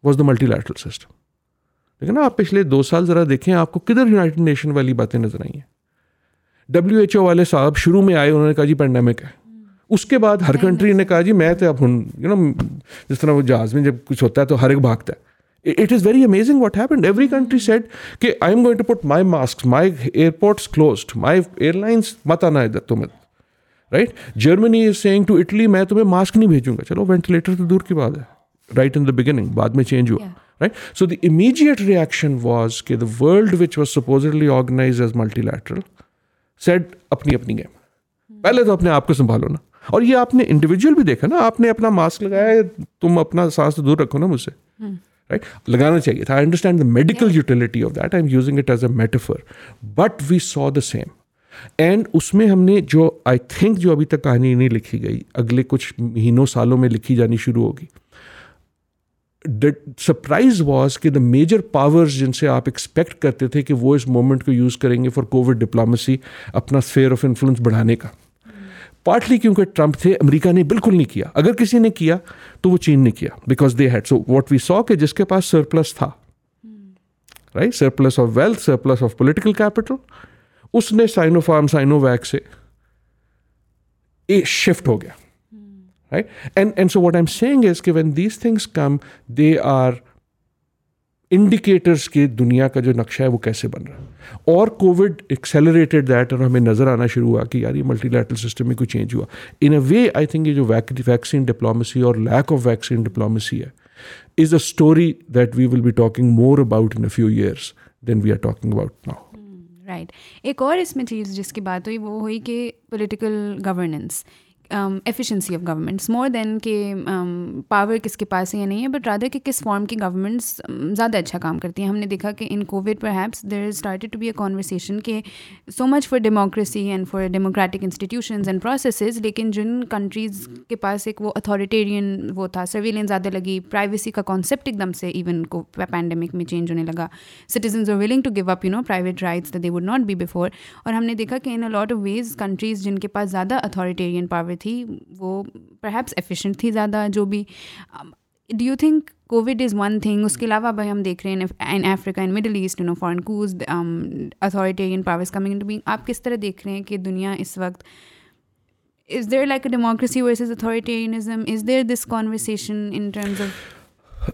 was the multilateral system. لیکن آپ پچھلے 2 سال ذرا دیکھیں آپ کو کدھر یونائٹڈ نیشن والی باتیں نظر آئی ہیں. WHO والے صاحب شروع میں آئے, انہوں نے کہا جی پینڈیمک ہے, اس کے بعد ہر کنٹری نے کہا جی میں تو اب یو نو جس طرح وہ جہاز میں جب کچھ ہوتا ہے تو ہر ایک بھاگتا ہے. It is very amazing what happened. Every country said کہ I am going to put my mask, my airports closed, my airlines مت آنا ادھر تمہیں. Right, Germany is saying to Italy میں تمہیں ماسک نہیں بھیجوں گا. چلو وینٹیلیٹر تو دور کی بات ہے, رائٹ ان دا بگننگ, بعد میں چینج ہوا. Right, so the immediate reaction was کہ the world which was supposedly organise as multilateral set اپنی اپنی گیم, پہلے تو اپنے آپ کو سنبھالو نا. اور یہ آپ نے انڈیویجول بھی دیکھا نا, آپ نے اپنا ماسک لگایا, تم اپنا سانس تو دور رکھو نا مجھ سے. رائٹ, لگانا چاہیے تھا. I understand the medical utility of that, I am using it as a metaphor, but we saw the same. And اس میں ہم نے جو آئی تھنک جو ابھی تک کہانی نہیں لکھی گئی, اگلے کچھ مہینوں سالوں میں لکھی جانی شروع ہوگی. دا سرپرائز واز کہ دا میجر پاورز جن سے آپ ایکسپیکٹ کرتے تھے کہ وہ اس مومنٹ کو یوز کریں گے فار کووڈ ڈپلومیسی, اپنا سفیئر آف انفلوئنس بڑھانے کا, پارٹلی کیونکہ ٹرمپ تھے, امریکہ نے بالکل نہیں کیا. اگر کسی نے کیا تو وہ چین نے کیا, because they had. So what we saw کہ جس کے پاس سرپلس تھا, right, surplus of wealth, surplus of political capital, اس نے سائنو فارم سائنو ویک سے شفٹ ہو گیا. Right? And so what I'm saying is that when these things come, they are indicators کہ دنیا کا جو نقشہ ہے وہ کیسے بن رہا ہے. اور کووڈ ایکسیلریٹڈ دیٹ, اور ہمیں نظر آنا شروع ہوا کہ یار یہ ملٹی لیٹرل سسٹم میں کوئی چینج ہوا. ان اے وے آئی تھنک یہ جو ویکسین ڈپلومیسی اور لیک آف ویکسین ڈپلومیسی ہے, is a story that we will be talking more about in few years than we are talking about now. Right, ایک اور اس میں چیز جس کی بات ہوئی وہ ہوئی کہ political governance, efficiency of governments, more than کہ پاور کس کے پاس ہے یا نہیں ہے, بٹ رادر کہ کس فارم کی گورنمنٹس زیادہ اچھا کام کرتی ہیں. ہم نے دیکھا کہ in Covid perhaps there started to be a conversation کہ so much for democracy and for democratic institutions and processes, لیکن جن کنٹریز کے پاس ایک وہ اتھارٹیرین وہ تھا, سرویلنس زیادہ لگی, پرائیویسی کا کانسیپٹ ایک دم سے ایون کو پینڈیمک میں چینج ہونے لگا, citizens are willing to give up you know private rights that they would not be before. اور ہم نے دیکھا کہ in a lot of ways countries جن کے پاس زیادہ اتھارٹیرین پاور تھی وہ پرہیپس ایفیشینٹ تھی زیادہ جو بھی. Do you think Covid is one thing, اس کے علاوہ بھائی ہم دیکھ رہے ہیں in Africa and Middle East foreign cause authoritarian powers coming into being, آپ کس طرح دیکھ رہے ہیں کہ دنیا اس وقت is there like a democracy versus authoritarianism, is there this conversation in terms of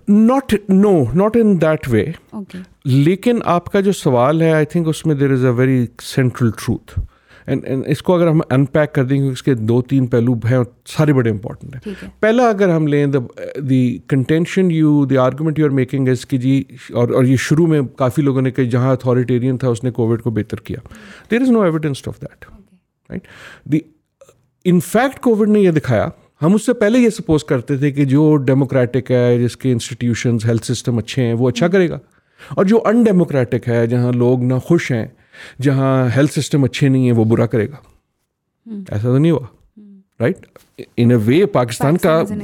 not in that way, okay, lekin aapka jo sawal hai I think usme there is a very central truth and isko agar hum unpack kar dein kyunki iske do teen pehlu hain aur sare bade important hai. pehla agar hum lein the contention the argument you are making is ki ji aur ye shuru mein kafi logon ne kaha jahan authoritarian tha usne covid ko behtar kiya, there is no evidence of that, okay, right. In fact Covid نے یہ دکھایا, ہم اس سے پہلے یہ suppose کرتے تھے کہ جو ڈیموکریٹک ہے, جس کے انسٹیٹیوشنز ہیلتھ سسٹم اچھے ہیں, وہ اچھا کرے گا, اور جو ان ڈیموکریٹک ہے, جہاں لوگ نہ خوش ہیں, جہاں ہیلتھ سسٹم اچھے نہیں ہیں, وہ برا کرے گا. ایسا تو نہیں ہوا, right. In a way Pakistan کا از این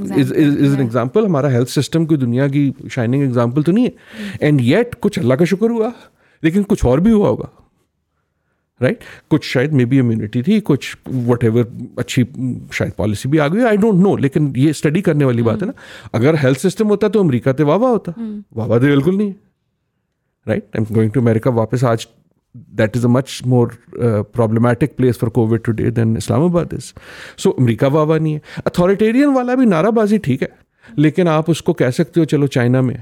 ایگزامپل, ہمارا ہیلتھ سسٹم کوئی دنیا کی شائننگ ایگزامپل تو نہیں ہے, اینڈ یٹ کچھ اللہ کا شکر ہوا, لیکن کچھ اور بھی ہوا ہوگا, رائٹ. کچھ شاید مے بی امیونٹی تھی, کچھ وٹ ایور اچھی شاید پالیسی بھی آ گئی, آئی ڈونٹ نو, لیکن یہ اسٹڈی کرنے والی بات ہے نا. اگر ہیلتھ سسٹم ہوتا تو امریکہ تو واہ واہ ہوتا, واہ واہ تو بالکل نہیں ہے, right. I am going to America واپس آج, that is a much more problematic place for Covid today than Islamabad is. سو امریکہ واہ واہ نہیں ہے. اتھارٹیرین والا بھی نعرہ بازی ٹھیک ہے, لیکن آپ اس کو کہہ سکتے ہو چلو چائنا میں,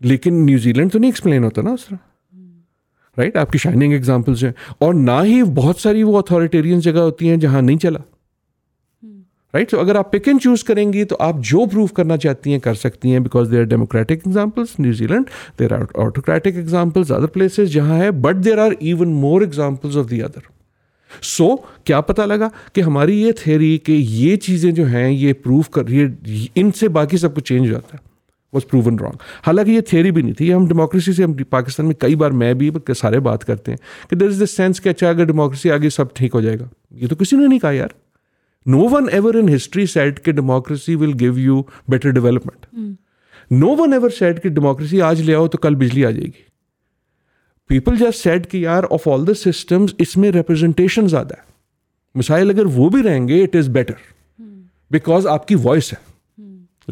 لیکن نیوزی لینڈ تو نہیں ایکسپلین ہوتا نا اس طرح, رائٹ. آپ کی شائننگ ایگزامپلس ہیں, اور نہ ہی بہت ساری وہ اتھارٹیرین جگہ ہوتی ہیں جہاں نہیں چلا, رائٹ. سو اگر آپ پک اینڈ چوز کریں گی تو آپ جو پروو کرنا چاہتی ہیں کر سکتی ہیں, because there are democratic examples New Zealand, there are autocratic examples other places جہاں ہے, but there are even more examples of the other. So کیا پتہ لگا کہ ہماری یہ تھیوری کہ یہ چیزیں جو ہیں یہ پروف کر رہی ہے, ان سے باقی سب کچھ چینج ہو جاتا ہے, was proven wrong. حالانکہ یہ تھیوری بھی نہیں تھی. ہم ڈیموکریسی سے, ہم پاکستان میں کئی بار میں بھی سارے بات کرتے ہیں کہ دیر از دس سینس کہ اچھا اگر ڈیموکریسی آگے سب ٹھیک ہو جائے گا, یہ تو کسی نے نہیں کہا یار. No one ever in history said کہ democracy will give you better development. No one ever said کہ ڈیموکریسی آج لے آؤ تو کل بجلی آ جائے گی. پیپل جسٹ سیڈ کہ یار آف آل دا سسٹمز اس میں ریپرزنٹیشن زیادہ ہے, مسائل اگر وہ بھی رہیں گے اٹ از بیٹر بیکاز آپ کی وائس ہے.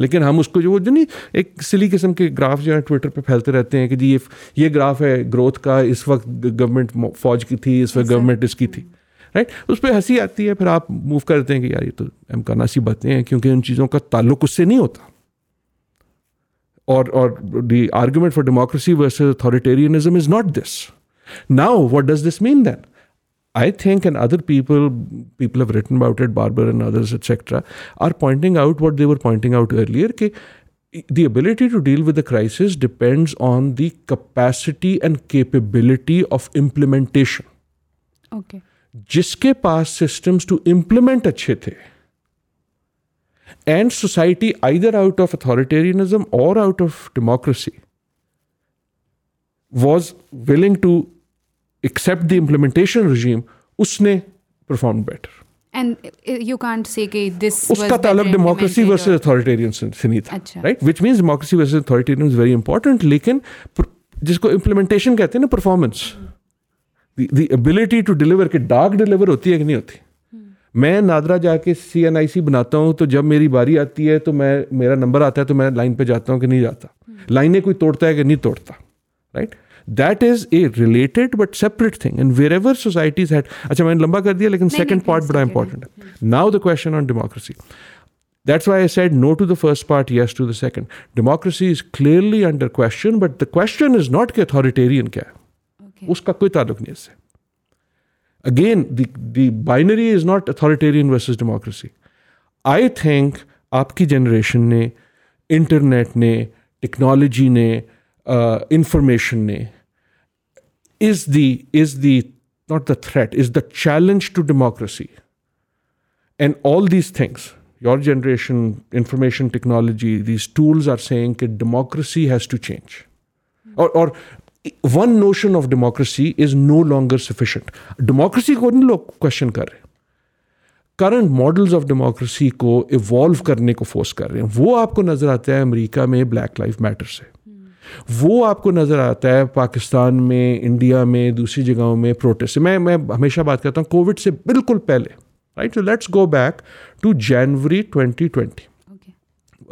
لیکن ہم اس کو جو نہیں, ایک سلی قسم کے گراف جو ہیں ٹویٹر پہ پھیلتے رہتے ہیں کہ جی یہ گراف ہے گروتھ کا, اس وقت گورنمنٹ فوج کی تھی, اس وقت گورنمنٹ اس کی تھی, رائٹ. اس پہ ہنسی آتی ہے, پھر آپ موو کرتے ہیں کہ یار یہ تو امکانہ سی باتیں ہیں, کیونکہ ان چیزوں کا تعلق اس سے نہیں ہوتا. اور the argument for democracy versus authoritarianism is not this. Now what does this mean then? I think and other people have written about it, Barber and others, etc., are pointing out what they were pointing out earlier, that the ability to deal with the crisis depends on the capacity and capability of implementation. Okay. Jiske paas systems to implement achhe the, and society either out of authoritarianism or out of democracy was willing to except the implementation regime, usne performed better. And you can't say that this was uska talab democracy versus authoritarian se nahi tha, right, which means democracy versus authoritarian is very important, lekin jisko implementation kehte hain na, performance, the ability to deliver ke dark deliver hoti hai ki nahi hoti. میں نادرا جا کے CNIC بناتا ہوں, تو جب میری باری آتی ہے تو میں, میرا نمبر آتا ہے تو میں لائن پہ جاتا ہوں کہ نہیں جاتا, لائنیں کوئی توڑتا ہے کہ نہیں توڑتا, right. That is a related but separate thing. And wherever societies had... Achha, maine lamba kar diya, lekin second part bada important hai. Now the question on democracy. That's why I said no to the first part, yes to the second. Democracy is clearly under question, but the question is not ki authoritarian kya hai. Okay. Uska koi taluk nahi hai. Again, the binary is not authoritarian versus democracy. I think aapki generation ne, internet ne, technology ne, information ne, is the not the threat, is the challenge to democracy, and all these things, your generation, information technology, these tools are saying that democracy has to change, or one notion of democracy is no longer sufficient. Democracy ko nahi log question kar rahe, current models of democracy ko evolve karne ko force kar rahe hain. Wo aapko nazar aata hai America mein Black Lives Matter se, وہ آپ کو نظر آتا ہے پاکستان میں, India میں, دوسری جگہوں میں پروٹیسٹ. میں ہمیشہ بات کرتا ہوں, کووڈ سے بالکل پہلے right? So let's go back to January 2020.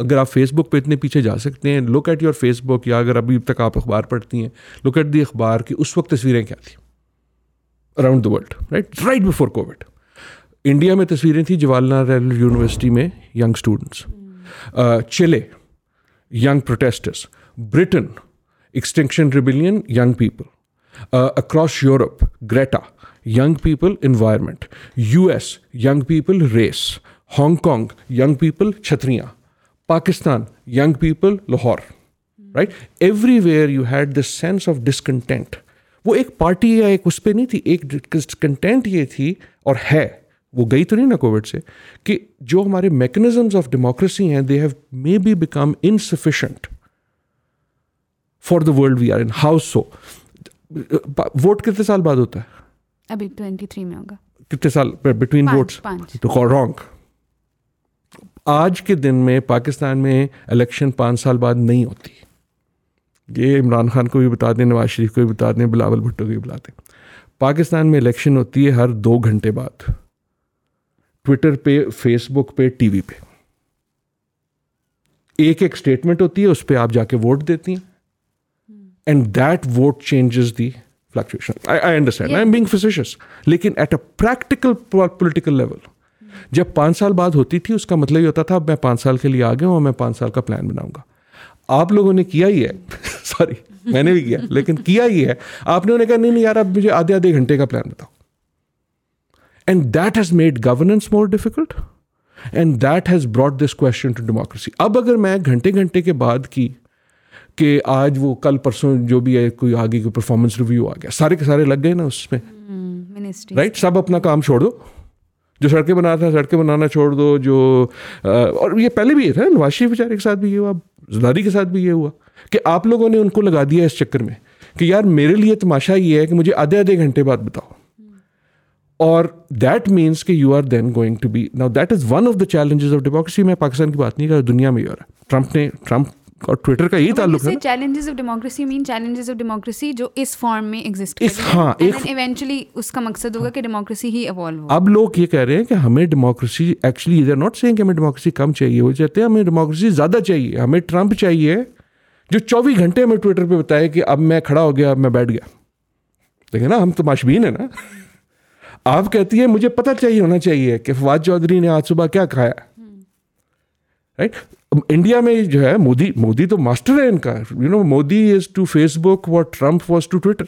اگر آپ فیس بک پہ اتنے پیچھے جا سکتے ہیں, look at your Facebook, یا اگر ابھی تک آپ اخبار پڑھتی ہیں, لک ایٹ دی اخبار کی اس وقت تصویریں کیا تھیں around the world, right before Covid. India میں تصویریں تھیں جواہر لال یونیورسٹی میں ینگ اسٹوڈنٹس, چلے young protesters, Britain extinction rebellion young people, across Europe Greta young people environment, U S young people race, Hong Kong young people چھتریاں, Pakistan, young people, Lahore, right? Everywhere you had this sense of discontent. وہ ایک party یا ایک اس پہ نہیں تھی, ایک discontent یہ تھی اور ہے, وہ گئی تو نہیں نا کووڈ سے, کہ جو ہمارے میکنزمز آف ڈیموکریسی ہیں, they have maybe become insufficient for the world we are in. How so? Vote کتنے سال بعد ہوتا ہے؟ ابھی 23 میں ہوگا. کتنے سال between votes? 5. تو wrong. آج کے دن میں پاکستان میں الیکشن 5 سال بعد نہیں ہوتی. یہ عمران خان کو بھی بتا دیں, نواز شریف کو بھی بتا دیں, بلاول بھٹو کو بھی بتا دیں. پاکستان میں الیکشن ہوتی ہے ہر 2 گھنٹے بعد, ٹویٹر پہ, فیس بک پہ, ٹی وی پہ. ایک اسٹیٹمنٹ ہوتی ہے, اس پہ آپ جا کے ووٹ دیتی ہیں, and that vote changes the fluctuation. I understand, I am being facetious, لیکن at a practical political level جب 5 سال بعد ہوتی تھی, اس کا مطلب یہ ہوتا تھا اب میں 5 سال کے لیے آ گیا ہوں اور میں 5 سال کا پلان بناؤں گا. آپ لوگوں نے کیا ہی ہے, سوری میں نے بھی کیا, لیکن کیا ہی ہے. آپ نے انہیں کہا نہیں یار اب مجھے آدھے گھنٹے کا پلان بتاؤ. And that has made governance more difficult, and that has brought this question to democracy. اب اگر میں گھنٹے کے بعد کی کہ آج وہ کل پرسوں جو بھی ہے کوئی آگے کوئی پرفارمنس ریویو آ گیا, سارے کے سارے لگ گئے نا اس میں, رائٹ؟ سب اپنا کام چھوڑ دو, جو سڑکیں بنا تھا سڑکیں بنانا چھوڑ دو, جو اور یہ پہلے بھی یہ تھا, نواز شریف بیچارے کے ساتھ بھی یہ ہوا, زرداری کے ساتھ بھی یہ ہوا, کہ آپ لوگوں نے ان کو لگا دیا اس چکر میں کہ یار میرے لیے تماشا یہ ہے کہ مجھے آدھے گھنٹے بعد بتاؤ. اور دیٹ مینس کہ you are then going to be now, that is one of the challenges of democracy. میں پاکستان کی بات نہیں کر رہا, دنیا میں یہ ہو رہا ہے. ٹرمپ اور ٹویٹر کا یہ تعلق ہے. Challenges of democracy main challenges of democracy جو اس فارم میں ایگزسٹ کرتی ہے, ایونچولی اس کا مقصد ہوگا کہ ڈیموکریسی ہی ایوالو ہو. اب لوگ یہ کہہ رہے ہیں کہ ہمیں democracy, actually they are not seeing کہ ہمیں ڈیموکریسی کم چاہیے, وہ کہتے ہیں ہمیں ڈیموکریسی زیادہ چاہیے, ہمیں ٹرمپ چاہیے جو 24 گھنٹے ہمیں ٹویٹر پہ بتائے کہ اب میں کھڑا ہو گیا, اب میں بیٹھ گیا. دیکھیں نا, ہم تماش بین ہیں نا. آپ کہتی ہیں مجھے پتہ چاہیے ہونا چاہیے کہ فواد چودھری نے آج صبح کیا کھایا, رائٹ؟ انڈیا میں جو ہے مودی تو ماسٹر ہے ان کا, you know Modi is to Facebook what Trump was to Twitter.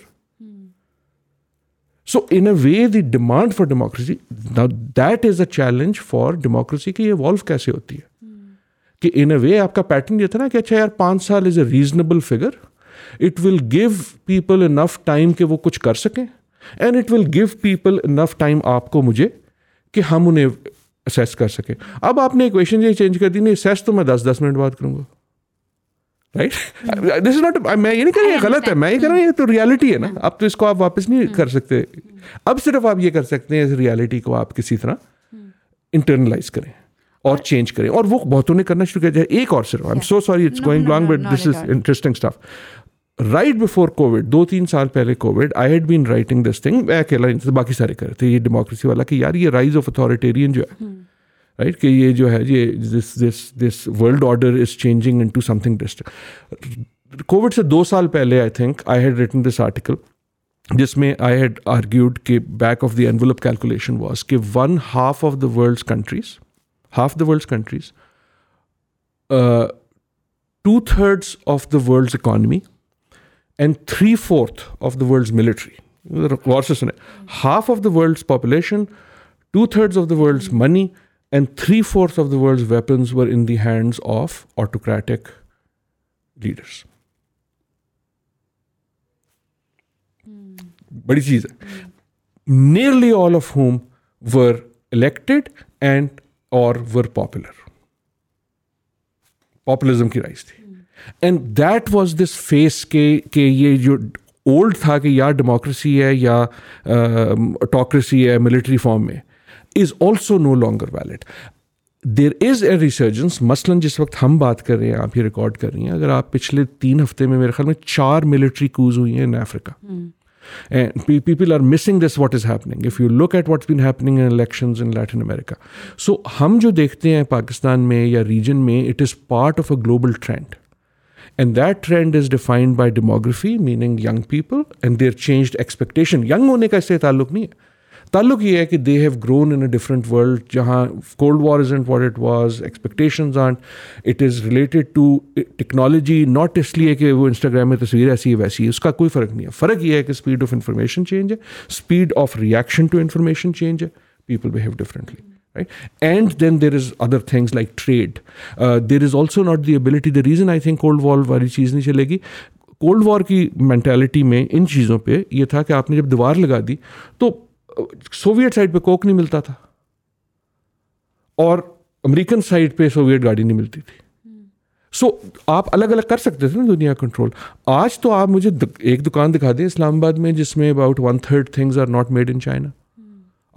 So in a way the demand for democracy, that is a challenge for democracy کہ یہ ایوالو کیسے ہوتی ہے. کہ ان اے وے آپ کا پیٹرن یہ تھا نا کہ اچھا یار 5 سال is a reasonable figure, it will give people enough time کہ وہ کچھ کر سکیں, and it will give people enough time آپ کو مجھے کہ ہم انہیں اسیس کر سکے. اب آپ نے ایکویشن یہ چینج کر دی, نہیں اسیس تو میں 10 منٹ بعد کروں گا, رائٹ؟ دس از ناٹ, میں یہ نہیں کہہ رہا یہ غلط ہے, میں یہ کہہ رہا ہوں یہ تو ریالٹی ہے نا. اب تو اس کو آپ واپس نہیں کر سکتے, اب صرف آپ یہ کر سکتے ہیں اس ریالٹی کو آپ کسی طرح انٹرنلائز کریں اور چینج کریں, اور وہ بہتوں نے کرنا شروع کیا. جائے ایک اور صرف, I am so sorry it's going long but this is interesting stuff. Right before Covid 2-3 سال پہلے Covid, I had been writing this thing, میں اکیلا نہیں تھا, باقی سارے کر رہے تھے یہ ڈیموکریسی والا, کہ یار یہ رائز آف اتھارٹیرین جو ہے, رائٹ, کہ یہ جو ہے یہ this world order is changing into something distant. Covid سے 2 سال پہلے I think I had written this article جس میں آئی ہیڈ آرگیوڈ کہ back of the envelope calculation was کہ 1/2 of the world's countries 2/3 of the world's economy and 3/4 of the world's military. غور سے سنیں, 1/2 of the world's population, 2/3 of the world's money and 3/4 of the world's weapons were in the hands of autocratic leaders. Badi cheez hai. Nearly all of whom were elected and or were popular. Populism ki rise thi. And that was this phase ke ye jo old tha ki ya democracy hai ya autocracy hai military form mein, is also no longer valid. There is a resurgence. مثلاً جس وقت ہم بات کر رہے ہیں, آپ یہ ریکارڈ کر رہی ہیں, اگر آپ پچھلے 3 ہفتے میں میرے خیال میں 4 ملٹری کوز ہوئی ہیں in Africa, And people are missing this, what is happening. If you look at what's been happening in elections in Latin America. So ہم جو دیکھتے ہیں پاکستان میں یا ریجن میں, it is part of a global trend. And that trend is defined by demography, meaning young people, and their changed expectation. Young ہونے کا اس سے تعلق نہیں ہے. تعلق یہ ہے کہ they have grown in a different world, جہاں Cold War isn't what it was, expectations aren't, it is related to technology, not اس لیے کہ وہ انسٹاگرام میں تصویر ایسی ہے ویسی ہے, اس کا کوئی فرق نہیں ہے. فرق یہ ہے کہ speed of information change ہے, speed of reaction to information change ہے, people behave differently. Right? And then there is other things like trade. There is also not the ability, the reason I think Cold War والی چیز نہیں چلے گی. Cold War کی mentality میں ان چیزوں پہ یہ تھا کہ آپ نے جب دیوار لگا دی تو سوویٹ سائڈ پہ کوک نہیں ملتا تھا اور امریکن سائڈ پہ سوویٹ گاڑی نہیں ملتی تھی. سو آپ الگ الگ کر سکتے تھے نا دنیا کنٹرول. آج تو آپ مجھے ایک دکان دکھا دیں اسلام آباد میں جس میں about 1/3 things are not made in China.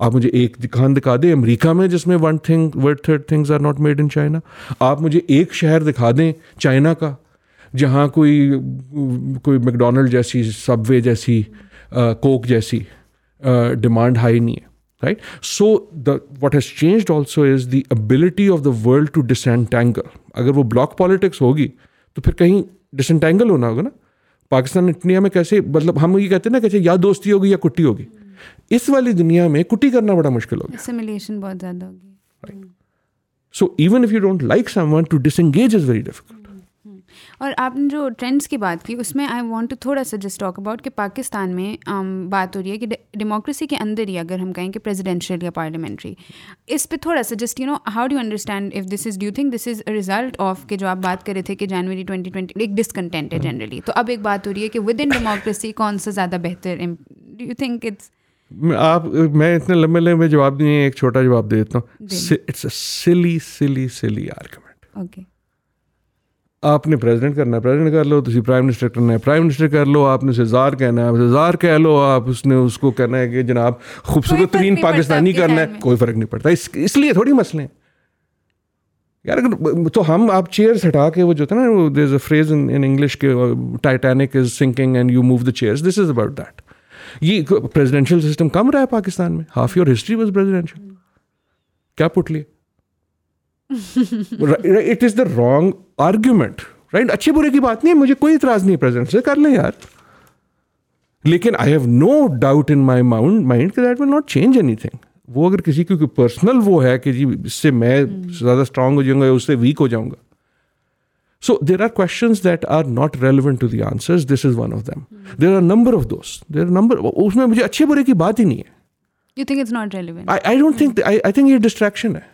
آپ مجھے ایک دکان دکھا دیں امریکہ میں جس میں 1/3 things are not made in China. آپ مجھے ایک شہر دکھا دیں چائنا کا جہاں کوئی میک ڈونلڈ جیسی, سب وے جیسی, کوک جیسی ڈیمانڈ ہائی نہیں ہے. Right. So the what has changed also is the ability of the world to disentangle. اگر وہ بلاک پالیٹکس ہوگی تو پھر کہیں ڈسینٹینگل ہونا ہوگا نا. پاکستان انڈیا میں کیسے, مطلب ہم یہ کہتے ہیں نا کہ یا دوستی ہوگی یا کٹی ہوگی. اس والی دنیا میں کٹی کرنا بڑا مشکل ہوگا, اسیمیلیشن بہت زیادہ ہوگی. So even if you don't like someone, to disengage is very difficult. اور آپ نے جو ٹرینڈس کی بات کی اس میں آئی وانٹ ٹو تھوڑا سا جسٹ ٹاک اباؤٹ کہ پاکستان میں بات ہو رہی ہے کہ ڈیموکریسی کے اندر ہی اگر ہم کہیں کہ پریزیڈینشیل یا پارلیمنٹری, اس پہ تھوڑا سا just you know how do understand if this is, do you think this is result of کہ جو آپ بات کر رہے تھے کہ جنوری 2020 ایک ڈسکنٹینٹ ہے جنرلی, تو اب ایک بات ہو رہی ہے کہ ود ان ڈیموکریسی کون سا زیادہ بہتر, ڈو یو تھنک اٹس, آپ میں اتنے لمبے لمبے جواب نہیں ہے, ایک چھوٹا جواب دے دیتا ہوں. اٹس اے سلی سلی سلی آرگومنٹ. اوکے, آپ نے پریزیڈنٹ کرنا ہے پریزیڈنٹ کر لو, تسی پرائم منسٹر کرنا ہے پرائم منسٹر کر لو, آپ نے اسے زار کہنا ہے آپ اسے زار کہہ لو, آپ اس نے اس کو کہنا ہے کہ جناب خوبصورت ترین پاکستانی کرنا ہے, کوئی فرق نہیں پڑتا. اس لیے تھوڑی مسئلے ہیں یار. تو ہم آپ چیئرس ہٹا کے, وہ جو تھا نا there is a phrase in English کے Titanic is sinking and you move the chairs, this is about that. یہ پریزیڈینشیل سسٹم کم رہا ہے پاکستان میں. Half your history was presidential. کیا پٹ لیے. It is the wrong argument, right? اچھے برے کی بات نہیں ہے, مجھے کوئی اعتراض نہیں ہے, پریزیڈنٹ سے کر لیں یار, لیکن I have no doubt in my mind that that will not change anything. وہ اگر کسی کی پرسنل وہ ہے کہ جی اس سے میں زیادہ اسٹرانگ ہو جاؤں گا یا اس سے ویک ہو جاؤں گا. So there are questions that are not relevant to the answers. This is one of them. There are a number of those. There are number, اس میں مجھے اچھے برے کی بات ہی نہیں ہے. You think it's not relevant? I don't think that, I think یہ distraction ہے.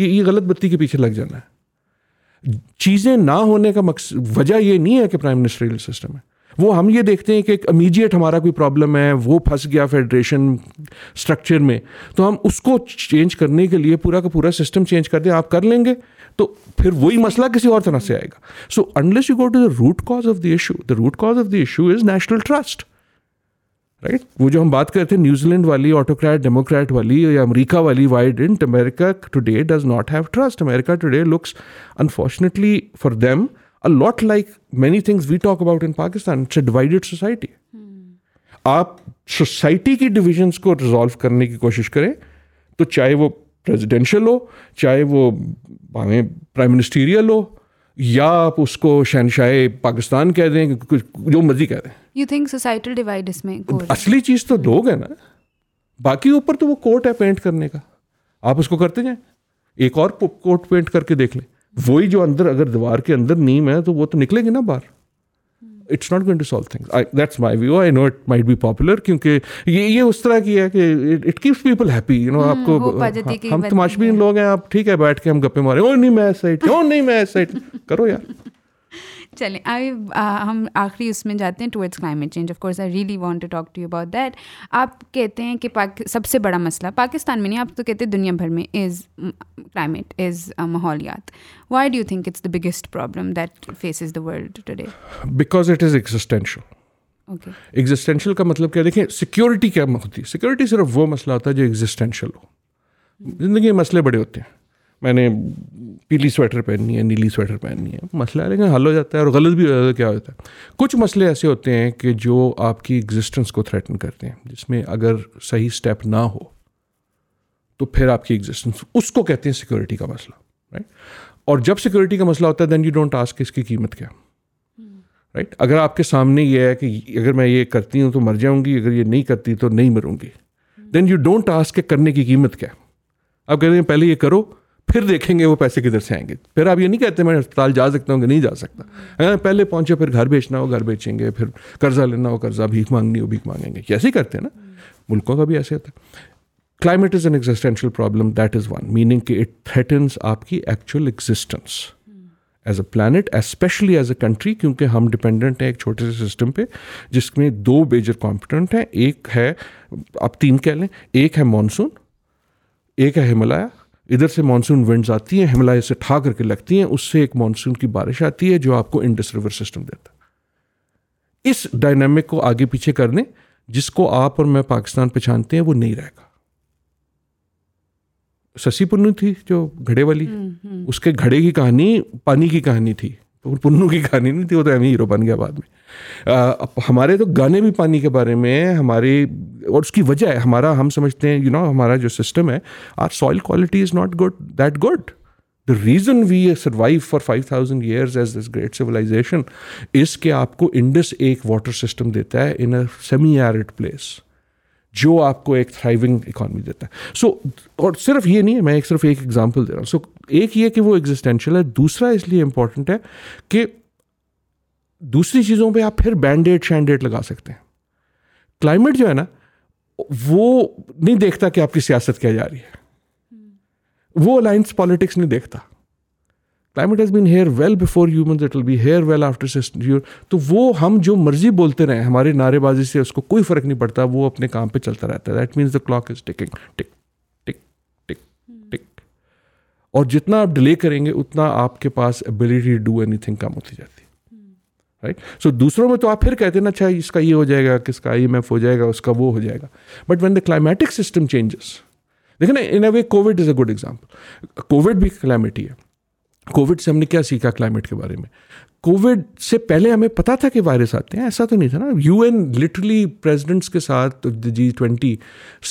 یہ غلط بتی کے پیچھے لگ جانا ہے. چیزیں نہ ہونے کا وجہ یہ نہیں ہے کہ پرائم منسٹریل سسٹم ہے. وہ ہم یہ دیکھتے ہیں کہ ایک امیڈیٹ ہمارا کوئی پرابلم ہے, وہ پھنس گیا فیڈریشن سٹرکچر میں, تو ہم اس کو چینج کرنے کے لیے پورا کا پورا سسٹم چینج کر دیں. آپ کر لیں گے تو پھر وہی مسئلہ کسی اور طرح سے آئے گا. So unless you go to the root cause of the issue, the root cause of the issue is national trust. Right. وہ جو ہم بات کرتے ہیں نیوزی لینڈ والی آٹوکریٹ ڈیموکریٹ والی یا امریکہ والی, why didn't America today does not have trust. America today looks unfortunately for them a lot like many things we talk about in Pakistan. It's a divided society. آپ سوسائٹی کی divisions کو resolve کرنے کی کوشش کریں تو چاہے وہ پریزیڈینشیل ہو, چاہے وہ پرائم منسٹیریل ہو, یا آپ اس کو شہنشاہ پاکستان کہہ دیں, جو مرضی کہہ دیں. یو تھنک سوسائٹل ڈیوائڈ اس میں اصلی چیز تو لوگ ہیں نا, باقی اوپر تو وہ کوٹ ہے پینٹ کرنے کا. آپ اس کو کرتے جائیں, ایک اور کوٹ پینٹ کر کے دیکھ لیں, وہی جو اندر اگر دیوار کے اندر نیم ہے تو وہ تو نکلے گی نا باہر. It's not going to solve things. That's my view. I know it might be popular کیونکہ یہ اس طرح کی ہے کہ it keeps people happy, you know. آپ کو ہم تماش بھی لوگ ہیں, آپ ٹھیک ہے بیٹھ کے ہم گپے مارے, او نہیں میں ایسا ہی, کیوں نہیں میں ایسا ہی, کرو یار. چلیں ہم آخری اس میں جاتے ہیں towards climate change. Of course I really want to talk to you about that. آپ کہتے ہیں کہ سب سے بڑا مسئلہ پاکستان میں نہیں, آپ تو کہتے ہیں دنیا بھر میں از کلائمیٹ, از ماحولیات. Why do you think it's the biggest problem that faces the world today? Because it is existential. Okay, existential کا مطلب کیا؟ دیکھیں سیکیورٹی کیا ہوتی ہے. سیکیورٹی صرف وہ مسئلہ ہوتا ہے جو ایگزسٹینشیل ہو. زندگی میں مسئلے بڑے ہوتے ہیں. میں نے پیلی سویٹر پہننی ہے, نیلی سویٹر پہننی ہے, مسئلہ لیکن حل ہو جاتا ہے. اور غلط بھی کیا ہوتا ہے, کچھ مسئلے ایسے ہوتے ہیں کہ جو آپ کی ایگزسٹنس کو تھریٹن کرتے ہیں, جس میں اگر صحیح سٹیپ نہ ہو تو پھر آپ کی ایگزسٹنس, اس کو کہتے ہیں سیکیورٹی کا مسئلہ, رائٹ. اور جب سیکیورٹی کا مسئلہ ہوتا ہے دین یو ڈونٹ آسک اس کی قیمت کیا, رائٹ. اگر آپ کے سامنے یہ ہے کہ اگر میں یہ کرتی ہوں تو مر جاؤں گی, اگر یہ نہیں کرتی تو نہیں مروں گی, دین یو ڈونٹ آسک کہ کرنے کی قیمت کیا. آپ کہتے ہیں پہلے یہ کرو پھر دیکھیں گے وہ پیسے کدھر سے آئیں گے. پھر آپ یہ نہیں کہتے میں اسپتال جا سکتا ہوں کہ نہیں جا سکتا. اگر پہلے پہنچے پھر گھر بیچنا ہو گھر بیچیں گے, پھر قرضہ لینا ہو قرضہ, بھیک مانگنی ہو بھیک مانگیں گے. کیسے ہی کرتے ہیں نا, ملکوں کا بھی ایسے ہوتا ہے. Climate is an existential problem, that is one meaning کہ اٹ تھریٹنس آپ کی actual existence as a planet, especially as a country, کیونکہ ہم ڈپینڈنٹ ہیں ایک چھوٹے سے سسٹم پہ جس میں دو میجر کمپوننٹ ہیں. ایک ہے, آپ تین کہہ لیں, ایک ہے مانسون, ایک ہے ہمالیہ. ادھر سے مانسون ونڈز آتی ہیں, ہمالیہ سے ٹھا کر کے لگتی ہیں, اس سے ایک مانسون کی بارش آتی ہے جو آپ کو انڈس ریور سسٹم دیتا ہے. اس ڈائنامک کو آگے پیچھے کرنے, جس کو آپ اور میں پاکستان پہچانتے ہیں, وہ نہیں رہے گا. سسی پنو تھی جو گھڑے والی, اس کے گھڑے کی کہانی پانی کی کہانی تھی, پنو کی کہانی نہیں تھی. وہ تو ایم ہیرو بن گیا بعد میں. ہمارے تو گانے بھی پانی کے بارے میں ہیں ہمارے, اور اس کی وجہ ہے ہمارا, ہم سمجھتے ہیں یو نو ہمارا جو سسٹم ہے, our soil quality is not good that good. The reason we survive for 5,000 years as this great civilisation is کہ آپ کو انڈس ایک واٹر سسٹم دیتا ہے in a semi arid place, جو آپ کو ایک تھرائیونگ اکانومی دیتا ہے. سو اور صرف یہ نہیں ہے, میں ایک صرف ایک ایگزامپل دے رہا ہوں. سو ایک یہ کہ وہ ایگزسٹینشیل ہے, دوسرا اس لیے امپورٹنٹ ہے کہ دوسری چیزوں پہ آپ پھر بینڈیڈ شینڈیڈ لگا سکتے ہیں. کلائمیٹ جو ہے نا, وہ نہیں دیکھتا کہ آپ کی سیاست کیا جا رہی ہے, وہ الائنس پالیٹکس نہیں دیکھتا. Climate has been here well before humans, it will be here well after system. تو وہ ہم جو مرضی بولتے رہیں, ہمارے نعرے بازی سے اس کو کوئی فرق نہیں پڑتا, وہ اپنے کام پہ چلتا رہتا ہے. That means the clock is ticking, tick tick tick tick. اور جتنا آپ ڈیلے کریں گے اتنا آپ کے پاس ability to do anything کم ہوتی جاتی ہے, رائٹ. سو دوسروں میں تو آپ پھر کہتے ہیں نا, اچھا اس کا یہ ہو جائے گا, کس کا IMF ہو جائے گا, اس کا وہ ہو جائے گا. But when the climatic system changes, دیکھیں نا in a way Covid is a good example. Covid بھی کلیمٹی ہے. کووڈ سے ہم نے کیا سیکھا کلائمیٹ کے بارے میں؟ کووڈ سے پہلے ہمیں پتا تھا کہ وائرس آتے ہیں, ایسا تو نہیں تھا نا. UN لٹرلی پریزیڈنٹس کے ساتھ G20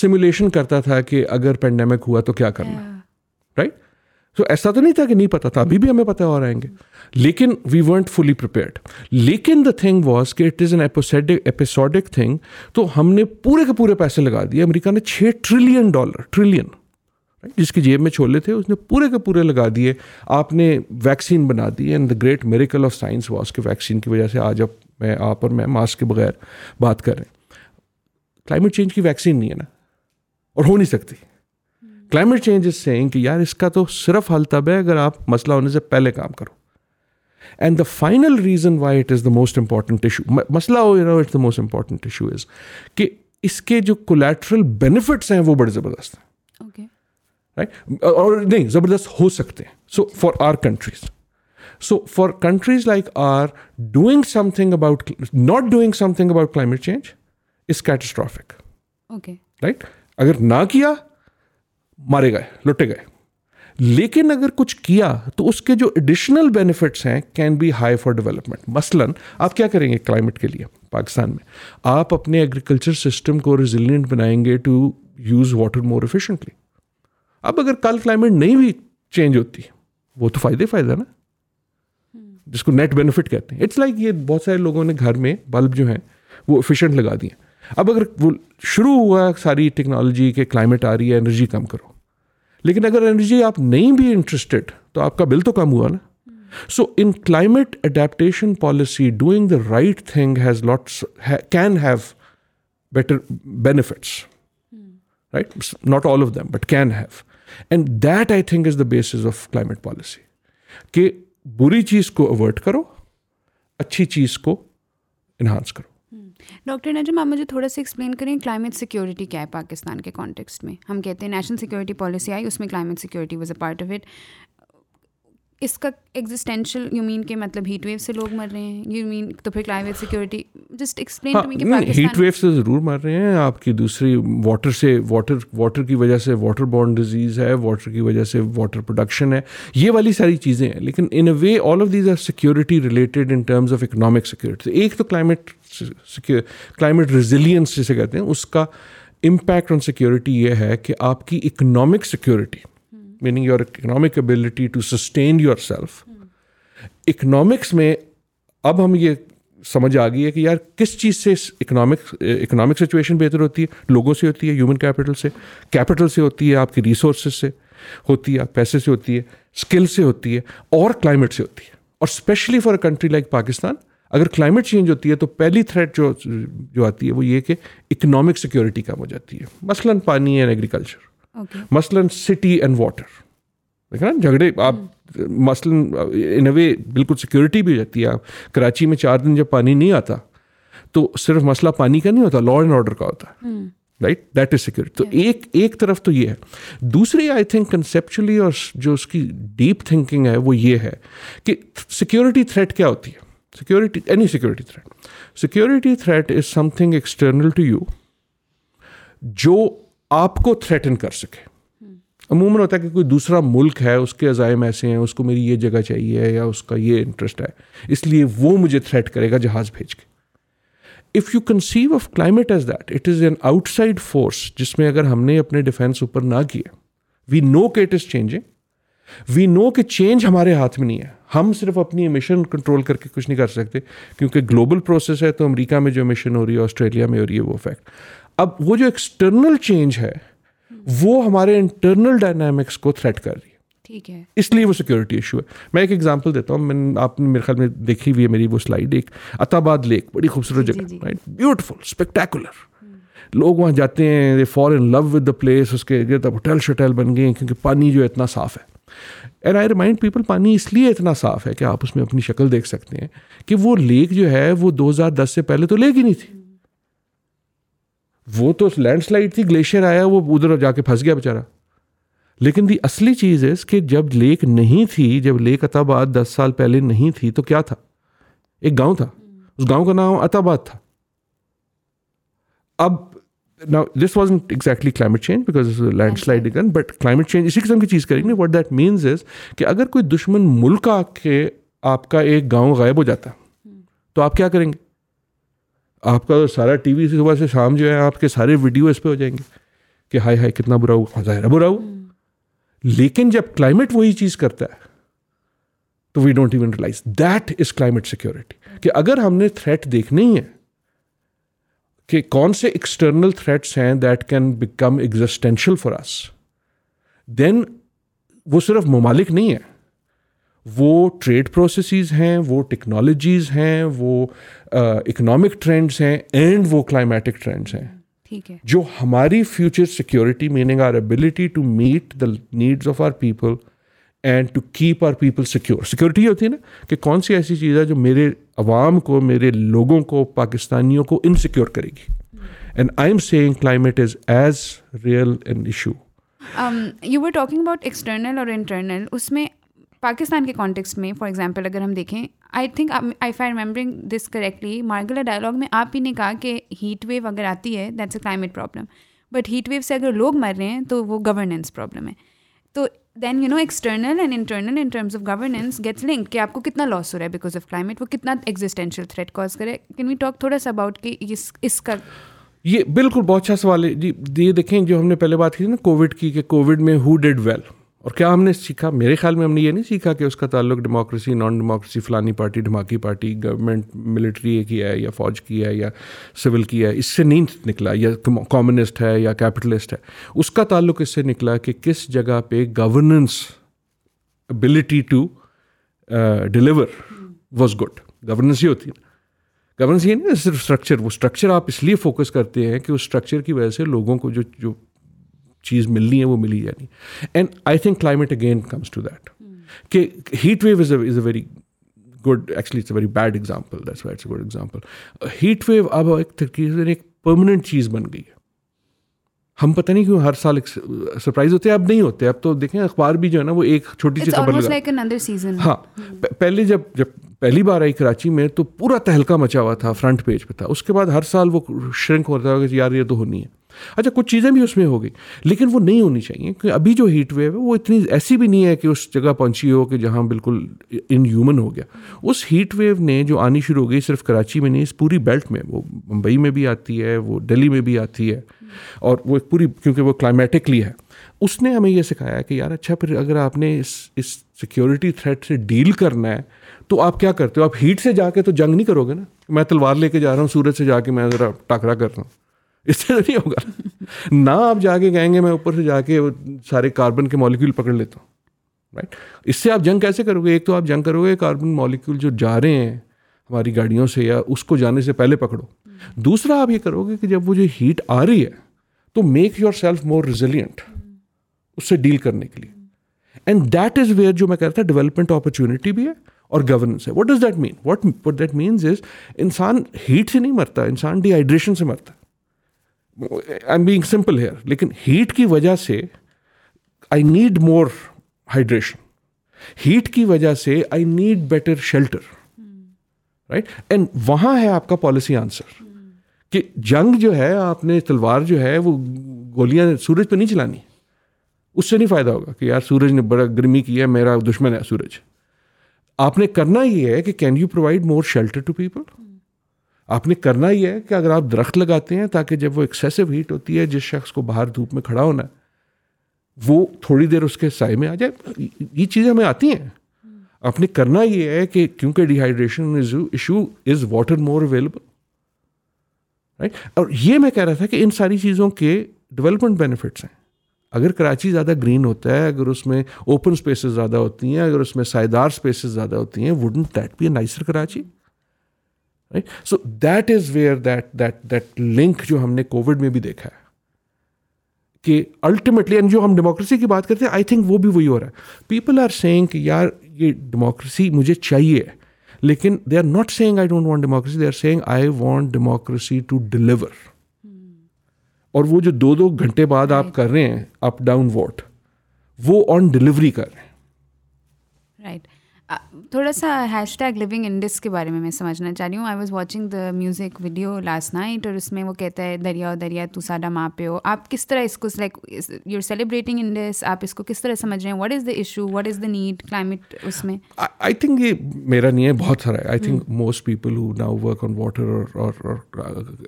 سیمولیشن کرتا تھا کہ اگر پینڈیمک ہوا تو کیا کرنا, رائٹ. سو ایسا تو نہیں تھا کہ نہیں پتا تھا, ابھی بھی ہمیں پتا اور آئیں گے, لیکن وی ورنٹ فلی پریپیئرڈ. لیکن دا تھنگ واز کہ it is an episodic thing. تو ہم نے پورے کے پورے پیسے لگا دیے, امریکہ نے $6 ٹریلین جس کی جیب میں چھولے تھے اس نے پورے کے پورے لگا دیے. آپ نے ویکسین بنا دی, and the great miracle of science was کہ ویکسین کی وجہ سے آج اب میں آپ اور میں ماسک کے بغیر بات کر رہے ہیں. کلائمیٹ چینج کی ویکسین نہیں ہے نا, اور ہو نہیں سکتی. کلائمیٹ چینج از سیئنگ کہ یار اس کا تو صرف حل تب ہے اگر آپ مسئلہ ہونے سے پہلے کام کرو. And the final reason why it is the most important issue, مسئلہ ہو you know it's the most important issue is کہ اس کے جو کولیٹرل بینیفٹس ہیں وہ بڑے زبردست ہیں, رائٹ, اور نہیں زبردست ہو سکتے ہیں. So for our countries, so for countries like our doing something about, not doing something about climate change is catastrophic, okay, right. اگر نہ کیا مارے گئے, لوٹے گئے. لیکن اگر کچھ کیا تو اس کے جو ایڈیشنل بینیفٹس ہیں can be high for development. مثلاً آپ کیا کریں گے کلائمیٹ کے لیے پاکستان میں؟ آپ اپنے ایگریکلچر سسٹم کو ریزیلینٹ بنائیں گے to use water more efficiently. اب اگر کل کلائمیٹ نہیں بھی چینج ہوتی, وہ تو فائدہ نا, جس کو نیٹ بینیفٹ کہتے ہیں. اٹس لائک یہ بہت سارے لوگوں نے گھر میں بلب جو ہیں وہ ایفیشینٹ لگا دیے. اب اگر وہ شروع ہوا ساری ٹیکنالوجی کہ کلائمیٹ آ رہی ہے انرجی کم کرو, لیکن اگر انرجی آپ نہیں بھی انٹرسٹڈ تو آپ کا بل تو کم ہوا نا. So in climate adaptation policy doing the right thing has lots, can have better benefits, right. Not all of them but can have. And that I think is the basis of climate policy. کہ بری چیز کو avoid کرو, اچھی چیز کو enhance کرو. Doctor نجم, آپ مجھے تھوڑا سا ایکسپلین کریں کلائمیٹ سیکیورٹی کیا ہے پاکستان کے کانٹیکسٹ میں. ہم کہتے ہیں نیشنل سیکیورٹی پالیسی آئی, اس میں climate security was a part of it. اس کا ایگزسٹینشیل یو مین کہ مطلب ہیٹ ویو سے لوگ مر رہے ہیں, یو مین تو پھر climate security just explain to me کہ پاکستان ہیٹ ویو سے ضرور مار رہے ہیں آپ کی. دوسری واٹر سے واٹر کی وجہ سے واٹر بورن ڈیزیز ہے, واٹر کی وجہ سے واٹر پروڈکشن ہے, یہ والی ساری چیزیں ہیں. لیکن in a way all of these are security related in terms of economic security. ایک تو کلائمیٹ ریزیلینس جسے کہتے ہیں, اس کا امپیکٹ آن سیکیورٹی یہ ہے کہ آپ کی economic security meaning your economic ability to sustain yourself. Economics میں اب ہم یہ سمجھ آ گئی ہے کہ یار کس چیز سے اکنامک سچویشن بہتر ہوتی ہے, لوگوں سے ہوتی ہے, ہیومن کیپٹل سے, کیپٹل سے ہوتی ہے, آپ کی ریسورسز سے ہوتی ہے, پیسے سے ہوتی ہے, اسکل سے ہوتی ہے, اور کلائمیٹ سے ہوتی ہے. اور especially for a country like Pakistan اگر کلائمیٹ چینج ہوتی ہے تو پہلی تھریٹ جو آتی ہے وہ یہ کہ اکنامک سیکیورٹی کم ہو جاتی ہے. مثلاً پانی اینڈ ایگریکلچر, مثلاً سٹی اینڈ واٹر, دیکھا نا جھگڑے آپ مثلاً ان اے وے بالکل سیکیورٹی بھی ہو جاتی ہے. آپ کراچی میں 4 دن جب پانی نہیں آتا تو صرف مسئلہ پانی کا نہیں ہوتا, لا اینڈ آرڈر کا ہوتا ہے, رائٹ, دیٹ از سیکیورٹی. تو ایک طرف تو یہ ہے. دوسری آئی تھنک کنسیپچولی اور جو اس کی ڈیپ تھنکنگ ہے وہ یہ ہے کہ سیکیورٹی تھریٹ کیا ہوتی ہے. Security threat is something external to you جو آپ کو تھریٹن کر سکے. عموماً ہوتا ہے کہ کوئی دوسرا ملک ہے, اس کے عزائم ایسے ہیں, اس کو میری یہ جگہ چاہیے یا اس کا یہ انٹرسٹ ہے, اس لیے وہ مجھے تھریٹ کرے گا جہاز بھیج کے. If you conceive of climate as that it is an outside force جس میں اگر ہم نے اپنے ڈیفینس اوپر نہ کیا, وی نو کہ اٹ از چینجنگ, وی نو کہ چینج ہمارے ہاتھ میں نہیں ہے, ہم صرف اپنی ایمیشن کنٹرول کر کے کچھ نہیں کر سکتے کیونکہ گلوبل پروسیس ہے. تو امریکہ میں جو ایمیشن ہو رہی ہے, آسٹریلیا میں ہو رہی ہے, وہ فیکٹ. اب وہ جو ایکسٹرنل چینج ہے وہ ہمارے انٹرنل ڈائنامکس کو تھریٹ کر رہی ہے, ٹھیک ہے, اس لیے وہ سیکیورٹی ایشو ہے. میں ایک ایگزامپل دیتا ہوں, آپ نے میرے خیال میں دیکھی ہوئی ہے میری وہ سلائیڈ, ایک عطاباد لیک, بڑی خوبصورت جگہ, بیوٹیفل, اسپیکٹیکولر, لوگ وہاں جاتے ہیں, دے فال ان لو ود دا پلیس, اس کے ہوٹل شٹل بن گئے ہیں کیونکہ پانی جو اتنا صاف ہے. اینڈ آئی ریمائنڈ پیپل پانی اس لیے اتنا صاف ہے کہ آپ اس میں اپنی شکل دیکھ سکتے ہیں کہ وہ لیک جو ہے وہ 2010 سے پہلے تو لیک ہی نہیں تھی, وہ تو لینڈ سلائڈ تھی, گلیشیئر آیا, وہ ادھر جا کے پھنس گیا بیچارہ. لیکن دی اصلی چیز اس کہ جب لیک نہیں تھی, جب لیک عطاباد 10 سال پہلے نہیں تھی تو کیا تھا, ایک گاؤں تھا, اس گاؤں کا نام عطاباد تھا. اب Now, this wasn't exactly climate change because it's a landslide again, but climate change اسی قسم کی چیز کریں گے. What that means is کہ اگر کوئی دشمن ملک آ کے آپ کا ایک گاؤں غائب ہو جاتا تو آپ کیا کریں گے, آپ کا سارا ٹی وی صبح سے شام جو ہے آپ کے سارے ویڈیو اس پہ ہو جائیں گے کہ ہائے ہائے کتنا برا ہوا, ظاہر ہے برا ہوا. لیکن جب کلائمیٹ وہی چیز کرتا ہے تو we don't even realise that is climate security. کہ اگر ہم نے تھریٹ دیکھنے ہی ہے کہ کون سے ایکسٹرنل تھریٹس ہیں that can become existential for us, then وہ صرف ممالک نہیں ہیں, وہ ٹریڈ پروسیسز ہیں, وہ ٹیکنالوجیز ہیں, وہ اکنامک ٹرینڈس ہیں, اینڈ وہ کلائمیٹک ٹرینڈس ہیں, ٹھیک ہے, جو ہماری future security meaning our ability to meet the needs of our people and to keep our people secure. Security ہوتی ہے نا کہ کون سی ایسی چیز ہے جو میرے عوام کو, میرے لوگوں کو, پاکستانیوں کو انسیکیور کرے گی. And I am seeing climate is as real an issue. You were talking about external اور انٹرنل, اس میں پاکستان کے کانٹیکس میں فار ایگزامپل اگر ہم دیکھیں, I think if I remembering this correctly, Margalla dialogue میں آپ ہی نے کہا کہ ہیٹ ویو اگر آتی ہے that's a climate problem, but heat wave سے اگر لوگ مر رہے ہیں تو وہ گورننس پرابلم ہے. تو then you know external and internal in terms of governance gets link کہ آپ کو کتنا لاس ہو رہا ہے بیکاز آف کلائمیٹ, وہ کتنا ایگزسٹینشیل تھریٹ کاز کرے. کین وی ٹاک تھوڑا سا اباؤٹ کہ اس کا یہ بالکل بہت اچھا سوال ہے جی. یہ دیکھیں جو ہم نے پہلے بات کی نا کووڈ کی, کہ کووڈ میں ہو ڈیڈ ویل اور کیا ہم نے سیکھا. میرے خیال میں ہم نے یہ نہیں سیکھا کہ اس کا تعلق ڈیموکریسی, نان ڈیموکریسی, فلانی پارٹی, ڈھماکی پارٹی, گورنمنٹ ملٹری کی ہے یا فوج کی ہے یا سول کی ہے, اس سے نہیں نکلا, یا کمیونسٹ ہے یا کیپٹلسٹ ہے. اس کا تعلق اس سے نکلا کہ کس جگہ پہ governance ability to deliver was good. Governance یہ ہوتی ہے, گورننس یہ نہیں صرف اسٹرکچر, وہ اسٹرکچر آپ اس لیے فوکس کرتے ہیں کہ اس اسٹرکچر کی وجہ سے لوگوں کو جو چیز ملنی ہے وہ ملی جانی. And I think climate again comes to that کہ heat wave is a very good, actually it's a very bad example, that's why it's a good example. Heat wave اب ایک تقریباً ایک پرماننٹ چیز بن گئی ہے. ہم پتہ نہیں کیوں ہر سال ایک سرپرائز ہوتے ہیں, اب نہیں ہوتے. اب تو دیکھیں اخبار بھی جو ہے نا وہ ایک چھوٹی سی خبر لگا, ہاں پہلے جب پہلی بار آئی کراچی میں تو پورا تہلکہ مچا ہوا تھا، فرنٹ پیج پہ تھا. اس کے بعد ہر سال وہ شرنک ہوتا ہے کہ یار یہ تو ہونی ہے. اچھا کچھ چیزیں بھی اس میں ہو گئی، لیکن وہ نہیں ہونی چاہیے، کہ ابھی جو ہیٹ ویو ہے وہ اتنی ایسی بھی نہیں ہے کہ اس جگہ پہنچی ہو کہ جہاں بالکل ان ہیومن ہو گیا. اس ہیٹ ویو نے جو آنی شروع ہو گئی صرف کراچی میں نہیں، اس پوری بیلٹ میں، وہ ممبئی میں بھی آتی ہے، وہ دہلی میں بھی آتی ہے، اور وہ پوری، کیونکہ وہ کلائمیٹکلی ہے. اس نے ہمیں یہ سکھایا کہ یار اچھا پھر اگر آپ نے اس سیکیورٹی تھریٹ سے ڈیل کرنا ہے تو آپ کیا کرتے ہو؟ آپ ہیٹ سے جا کے تو جنگ نہیں کرو گے نا، میں تلوار لے کے جا رہا ہوں سورج سے جا کے میں ذرا ٹاکرا کر رہا ہوں، اس سے نہیں ہوگا نہ. آپ جا کے کہیں گے میں اوپر سے جا کے سارے کاربن کے مالیکیول پکڑ لیتا ہوں، رائٹ؟ اس سے آپ جنگ کیسے کرو گے؟ ایک تو آپ جنگ کرو گے کاربن مالیکیول جو جا رہے ہیں ہماری گاڑیوں سے یا اس کو جانے سے پہلے پکڑو. دوسرا آپ یہ کرو گے کہ جب وہ جو ہیٹ آ رہی ہے تو make yourself more resilient اس سے ڈیل کرنے کے لیے. اینڈ دیٹ از ویئر جو میں کہتا ہوں ڈیولپمنٹ اپرچونیٹی بھی ہے اور گورننس ہے. What does that mean? What that means is انسان ہیٹ سے نہیں مرتا، انسان ڈی ہائیڈریشن سے مرتا ہے. I am being simple here, لیکن ہیٹ کی وجہ سے I need more hydration, heat کی وجہ سے I need better shelter, right? And وہاں ہے آپ کا پالیسی آنسر کہ جنگ جو ہے آپ نے تلوار جو ہے وہ گولیاں سورج پہ نہیں چلانی، اس سے نہیں فائدہ ہوگا کہ یار سورج نے بڑا گرمی کی ہے، میرا دشمن ہے سورج. آپ نے کرنا یہ ہے کہ can you provide more shelter to people. آپ نے کرنا یہ ہے کہ اگر آپ درخت لگاتے ہیں تاکہ جب وہ ایکسیسو ہیٹ ہوتی ہے، جس شخص کو باہر دھوپ میں کھڑا ہونا ہے وہ تھوڑی دیر اس کے سائے میں آ جائے. یہ چیزیں ہمیں آتی ہیں. آپ نے کرنا یہ ہے کہ کیونکہ dehydration issue is water more available, right? اور یہ میں کہہ رہا تھا کہ ان ساری چیزوں کے ڈیولپمنٹ بینیفٹس ہیں. اگر کراچی زیادہ گرین ہوتا ہے، اگر اس میں اوپن اسپیسز زیادہ ہوتی ہیں، اگر اس میں سائیدار اسپیسز زیادہ ہوتی ہیں، wouldn't that be a nicer Karachi? Right? So that is where that link جو ہم نے کووڈ میں بھی دیکھا ہے کہ ultimately، and جو ہم ڈیموکریسی کی بات کرتے ہیں آئی تھنک وہ بھی وہی ہو رہا ہے. پیپل آر سینگ کہ یار یہ ڈیموکریسی مجھے چاہیے، لیکن they are not saying I don't want democracy, they are saying I want democracy to deliver. اور وہ جو دو گھنٹے بعد آپ کر رہے ہیں اپ ڈاؤن ووٹ، وہ آن ڈیلیوری کر رہے ہیں، رائٹ؟ تھوڑا سا ہیش ٹیگ لیونگ انڈس کے بارے میں میں سمجھنا چاہ رہی ہوں. I was watching the music video last night, اور اس میں وہ کہتا ہے دریا دریا تو ساڈا ماں پیو. آپ کس طرح اس کو like you are celebrating Indus, آپ اس کو کس طرح سمجھ رہے ہیں؟ What is the issue, what is the need, climate اس میں؟ آئی تھنک یہ میرا نہیں ہے، بہت سارا ہے. I think most people who now work on water اور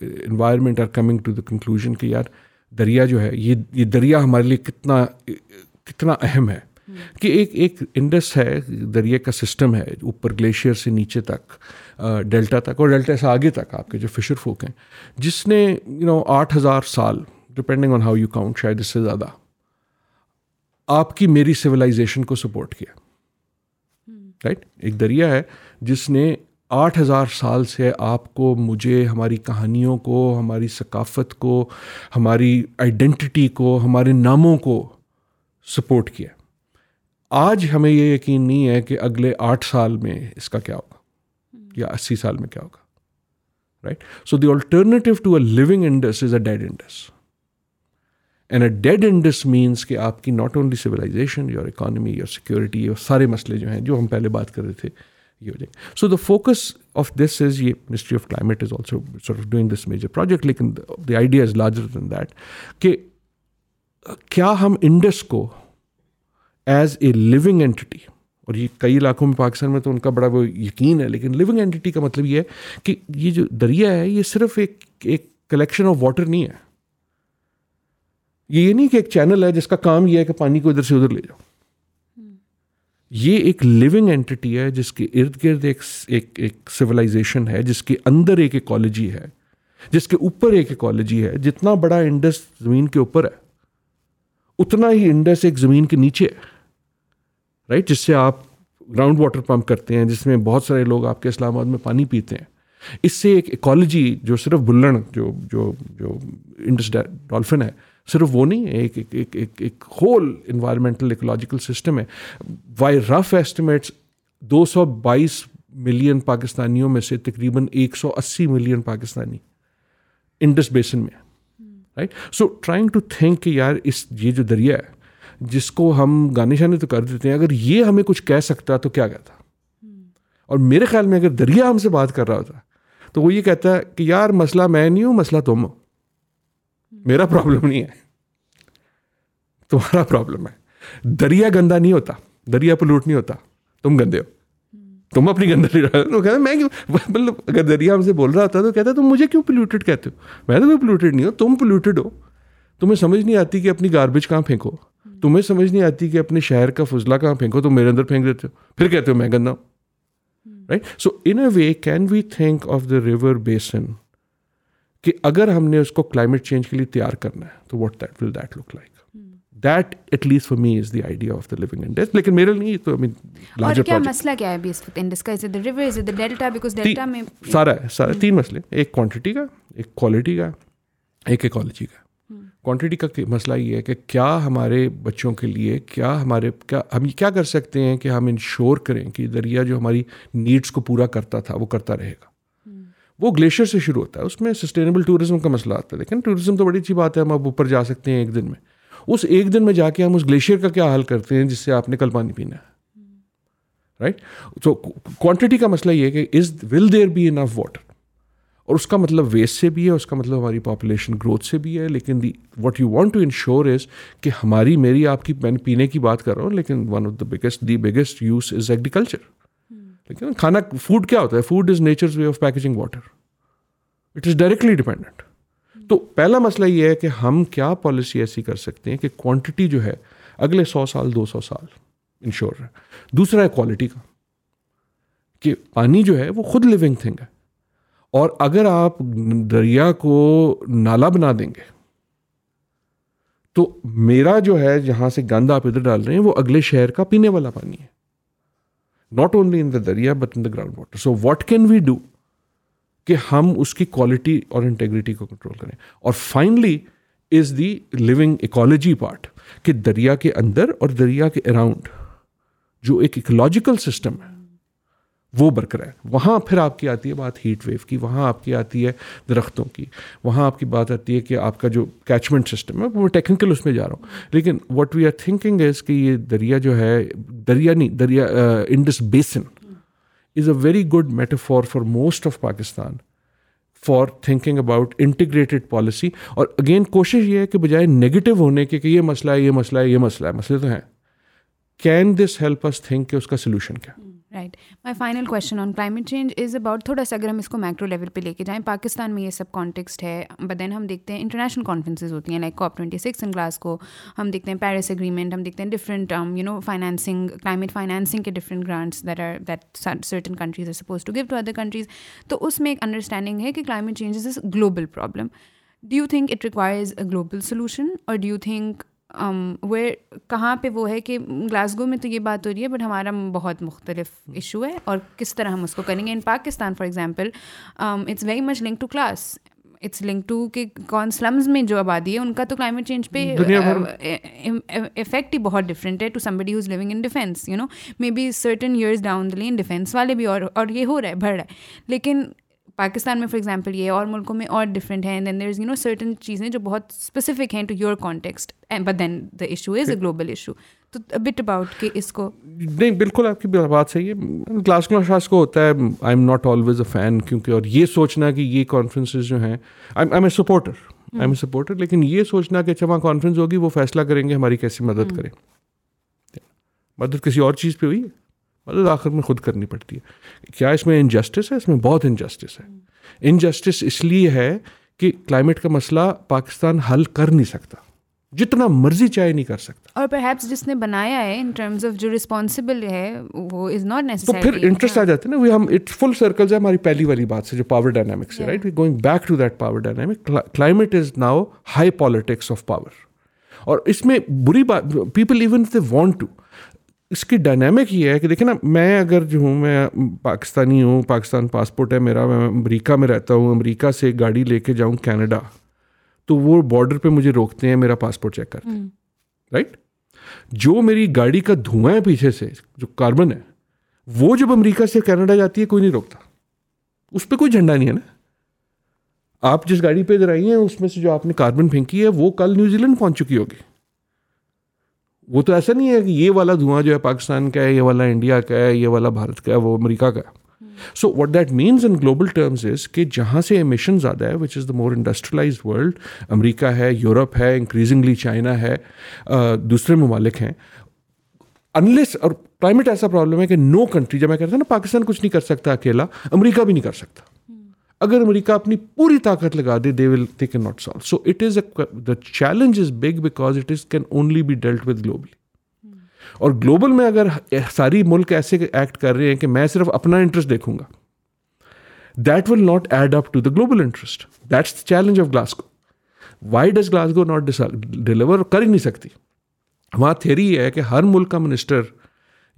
environment are coming to the conclusion کہ یار دریا جو ہے، یہ دریا ہمارے لیے کتنا اہم ہے کہ ایک انڈس ہے، دریا کا سسٹم ہے، اوپر گلیشیئر سے نیچے تک، ڈیلٹا تک، اور ڈیلٹا سے آگے تک آپ کے جو فشر فوک ہیں، جس نے 8,000 سال depending on how you count, شاید اس سے زیادہ آپ کی میری سویلائزیشن کو سپورٹ کیا، رائٹ؟ ایک دریا ہے جس نے 8,000 سال سے آپ کو، مجھے، ہماری کہانیوں کو، ہماری ثقافت کو، ہماری آئیڈینٹی کو، ہمارے ناموں کو سپورٹ کیا. آج ہمیں یہ یقین نہیں ہے کہ اگلے 8 سال میں اس کا کیا ہوگا یا 80 سال میں کیا ہوگا، right? So the alternative to a living Indus is a dead Indus, and a dead Indus means کہ آپ کی not only civilisation, your economy, your security, یہ سارے مسئلے جو ہیں جو ہم پہلے بات کر رہے تھے، یہ ہو جائے. سو the focus of this is, یہ ministry of climate is also sort of doing this major project, لیکن the idea is larger than that کہ کیا ہم انڈس کو ایز اے لیونگ اینٹی، اور یہ کئی علاقوں میں پاکستان میں تو ان کا بڑا وہ یقین ہے، لیکن لیونگ اینٹی کا مطلب یہ ہے کہ یہ جو دریا ہے یہ صرف ایک کلیکشن آف واٹر نہیں ہے. یہ نہیں کہ ایک چینل ہے جس کا کام یہ ہے کہ پانی کو ادھر سے ادھر لے جاؤ. یہ ایک لیونگ اینٹی ہے جس کے ارد گرد ایک سویلائزیشن ہے، جس کے اندر ایک ایکالوجی ہے، جس کے اوپر ایک ایکالوجی ہے. جتنا بڑا انڈس زمین کے اوپر ہے، اتنا ہی انڈس ایک زمین کے نیچے ہے، رائٹ؟ جس سے آپ گراؤنڈ واٹر پمپ کرتے ہیں، جس میں بہت سارے لوگ آپ کے اسلام آباد میں پانی پیتے ہیں. اس سے ایک ایکالوجی، جو صرف بلن جو جو جو انڈس ڈالفن ہے صرف وہ نہیں ہے، ایک ایک ایک ایک ہول انوائرمنٹل ایکولوجیکل سسٹم ہے. بائی رف ایسٹیمیٹس 222 ملین پاکستانیوں میں سے تقریباً 180 ملین پاکستانی انڈس بیسن میں، right? So trying to think کہ یار یہ جو دریا ہے جس کو ہم گانے شانے تو کر دیتے ہیں، اگر یہ ہمیں کچھ کہہ سکتا تو کیا کہتا. اور میرے خیال میں اگر دریا ہم سے بات کر رہا ہوتا تو وہ یہ کہتا ہے کہ یار مسئلہ میں نہیں ہوں، مسئلہ تم ہو، میرا پرابلم نہیں ہے، تمہارا پرابلم ہے. دریا گندا نہیں ہوتا، دریا پلوٹ نہیں ہوتا، تم گندے ہو، تم اپنی گندگی. میں مطلب اگر دریا ہم سے بول رہا ہوتا تو کہتا تم مجھے کیوں پلیوٹیڈ کہتے ہو، میں تو کوئی پلیوٹیڈ نہیں ہوں، تم پلیوٹیڈ ہو. تمہیں سمجھ نہیں آتی کہ اپنی گاربیج کہاں پھینکو، تمہیں سمجھ نہیں آتی کہ اپنے شہر کا فضلہ کہاں پھینکو، تم میرے اندر پھینک دیتے ہو، پھر کہتے ہو میں گندا ہوں. Right, so in a way can we think of the river basin کہ اگر ہم نے اس کو کلائمیٹ چینج کے لیے تیار کرنا ہے تو what that will that look like. That at least for me is the idea of the living Indus. لیکن میرے لیے تو I mean larger project. اور مسئلہ کیا ہے اس وقت Indus کا؟ Is it the river, is it the delta? Because delta میں سارا ہے، سارا تین مسئلے، ایک quantity کا، ایک quality کا، ایک ecology کا. quantity کا مسئلہ یہ ہے کہ کیا ہمارے بچوں کے لیے، کیا ہمارے، کیا ہم کیا کر سکتے ہیں کہ ہم انشور کریں کہ دریا جو ہماری نیڈس کو پورا کرتا تھا وہ کرتا رہے گا. وہ گلیشیئر سے شروع ہوتا ہے، اس میں سسٹینیبل ٹورزم کا مسئلہ آتا ہے. لیکن ٹورزم تو بڑی اچھی بات ہے، ہم اب اوپر جا سکتے ہیں ایک دن میں. اس ایک دن میں جا کے ہم اس گلیشیئر کا کیا حل کرتے ہیں جس سے آپ نے کل پانی پینا ہے. رائٹ، تو کوانٹٹی کا مسئلہ یہ ہے کہ is will there be enough water, اور اس کا مطلب ویسٹ سے بھی ہے، اس کا مطلب ہماری پاپولیشن گروتھ سے بھی ہے. لیکن the what you want to ensure is کہ ہماری، میری، آپ کی، میں پینے کی بات کر رہا ہوں، لیکن one of the biggest, the biggest use is agriculture. لیکن کھانا، فوڈ کیا ہوتا ہے؟ Food is nature's way of packaging water, it is directly dependent. تو پہلا مسئلہ یہ ہے کہ ہم کیا پالیسی ایسی کر سکتے ہیں کہ کوانٹٹی جو ہے اگلے 100 سال 200 سال انشور ہے. دوسرا ہے کوالٹی کا، کہ پانی جو ہے وہ خود لیونگ تھنگ ہے، اور اگر آپ دریا کو نالا بنا دیں گے تو میرا جو ہے جہاں سے گند آپ ادھر ڈال رہے ہیں وہ اگلے شہر کا پینے والا پانی ہے. ناٹ اونلی ان دا دریا but in the ground water. So what can we do کہ ہم اس کی کوالٹی اور انٹیگریٹی کو کنٹرول کریں. اور finally is the living ecology part, کہ دریا کے اندر اور دریا کے اراؤنڈ جو ایک ایکولوجیکل سسٹم ہے وہ برقرار. وہاں پھر آپ کی آتی ہے بات ہیٹ ویو کی، وہاں آپ کی آتی ہے درختوں کی، وہاں آپ کی بات آتی ہے کہ آپ کا جو کیچمنٹ سسٹم ہے. وہ ٹیکنیکل اس میں جا رہا ہوں، لیکن what we are thinking is کہ یہ دریا جو ہے، دریا نہیں، دریا Indus basin is a very good metaphor for most of Pakistan for thinking about integrated policy. اور again کوشش یہ ہے کہ بجائے نیگیٹو ہونے کے کہ یہ مسئلہ ہے، یہ مسئلہ ہے، یہ مسئلہ ہے، مسئلے تو ہیں، can this help us think کہ اس کا solution کیا. Right. My final question on climate change is about تھوڑا سا اگر ہم اس کو میکرو لیول پہ لے کے جائیں، پاکستان میں یہ سب کانٹیکسٹ ہے، but then ہم دیکھتے ہیں انٹرنیشنل کانفرنسز ہوتی ہیں لائک COP'26 ان گلاسگو، ہم دیکھتے ہیں پیرس ایگریمنٹ، ہم دیکھتے ہیں different you know financing, climate financing کے different grants that certain countries are suppose to give to other countries. تو اس میں ایک انڈرسٹینڈنگ ہے کہ climate change is global problem. Do you think it requires a global solution, اور do you think کہاں پہ وہ ہے کہ گلاسگو میں تو یہ بات ہو رہی ہے بٹ ہمارا بہت مختلف ایشو ہے، اور کس طرح ہم اس کو کریں گے. In Pakistan for example it's very much link to class, it's link to کہ کون سلمز میں جو آبادی ہے ان کا تو کلائمیٹ چینج پہ افیکٹ ہی بہت ڈفرینٹ ہے to somebody who's living in defence. You know may be certain years down the line defence والے بھی اور یہ ہو رہا ہے، بڑھ رہا ہے. لیکن پاکستان میں فار ایگزامپل یہ، اور ملکوں میں اور ڈفرینٹ ہیں. دین دیر از یو نو سرٹن چیزیں جو بہت اسپیسیفک ہیں to your context, but then the issue is a global issue. تو بٹ اباؤٹ کہ اس کو نہیں، بالکل آپ کی بات صحیح ہے. گلاسگو کو ہوتا ہے، I am not always a fan, کیونکہ اور یہ سوچنا کہ یہ کانفرنسز جو ہیں، آئی ایم اے سپورٹر، لیکن یہ سوچنا کہ اچھا وہاں کانفرنس ہوگی، وہ فیصلہ کریں گے ہماری کیسی مدد کریں. مدد کسی اور چیز پہ ہوئی، مدد آخر میں خود کرنی پڑتی ہے. کیا اس میں انجسٹس ہے؟ اس میں بہت انجسٹس ہے. انجسٹس اس لیے ہے کہ کلائمیٹ کا مسئلہ پاکستان حل کر نہیں سکتا، جتنا مرضی چاہے نہیں کر سکتا. اور پرہیپس جس نے بنایا ہے ان ٹرمز آف جو ریسپانسبل ہے وہ از ناٹ نیسیسری. تو پھر انٹرسٹ آ جاتے ہیں نا، ہم اٹ فل سرکلز ہے ہماری پہلی والی بات سے جو پاور ڈائنامکس ہے. Right, we going back to that power dynamic. Climate is now high politics of power. اور اس میں بری بات، people even if they want to, اس کی ڈائنامک یہ ہے کہ دیکھیں نا، میں اگر جو ہوں، میں پاکستانی ہوں، پاکستان پاسپورٹ ہے میرا، میں امریکہ میں رہتا ہوں، امریکہ سے گاڑی لے کے جاؤں کینیڈا تو وہ بارڈر پہ مجھے روکتے ہیں، میرا پاسپورٹ چیک کرتے ہیں. رائٹ، جو میری گاڑی کا دھواں ہے پیچھے سے، جو کاربن ہے وہ جب امریکہ سے کینیڈا جاتی ہے کوئی نہیں روکتا، اس پہ کوئی جھنڈا نہیں ہے نا. آپ جس گاڑی پہ ادھر آئی ہیں اس میں سے جو آپ نے کاربن پھینکی ہے وہ کل نیوزی لینڈ پہنچ چکی ہوگی، وہ تو ایسا نہیں ہے کہ یہ والا دھواں جو ہے پاکستان کا ہے، یہ والا انڈیا کا ہے، یہ والا بھارت کا ہے، وہ امریکہ کا ہے. So what that means in global terms is کہ جہاں سے ایمیشن زیادہ ہے، وچ is the more industrialised world, امریکہ ہے، یورپ ہے، انکریزنگلی چائنا ہے، دوسرے ممالک ہیں. انلیس اور کلائمیٹ ایسا پرابلم ہے کہ نو کنٹری، جب میں کہتا ہوں نا پاکستان کچھ نہیں کر سکتا اکیلا، امریکہ بھی نہیں کر سکتا. اگر امریکہ اپنی پوری طاقت لگا دے، they will they can not solve. So it is the challenge is big because it is can only be dealt with globally. اور گلوبل میں اگر ساری ملک ایسے ایکٹ کر رہے ہیں کہ میں صرف اپنا انٹرسٹ دیکھوں گا، that will not add up to the global interest. That's the challenge of Glasgow. Why does Glasgow not deliver? کر ہی نہیں سکتی. وہاں تھیوری یہ ہے کہ ہر ملک کا منسٹر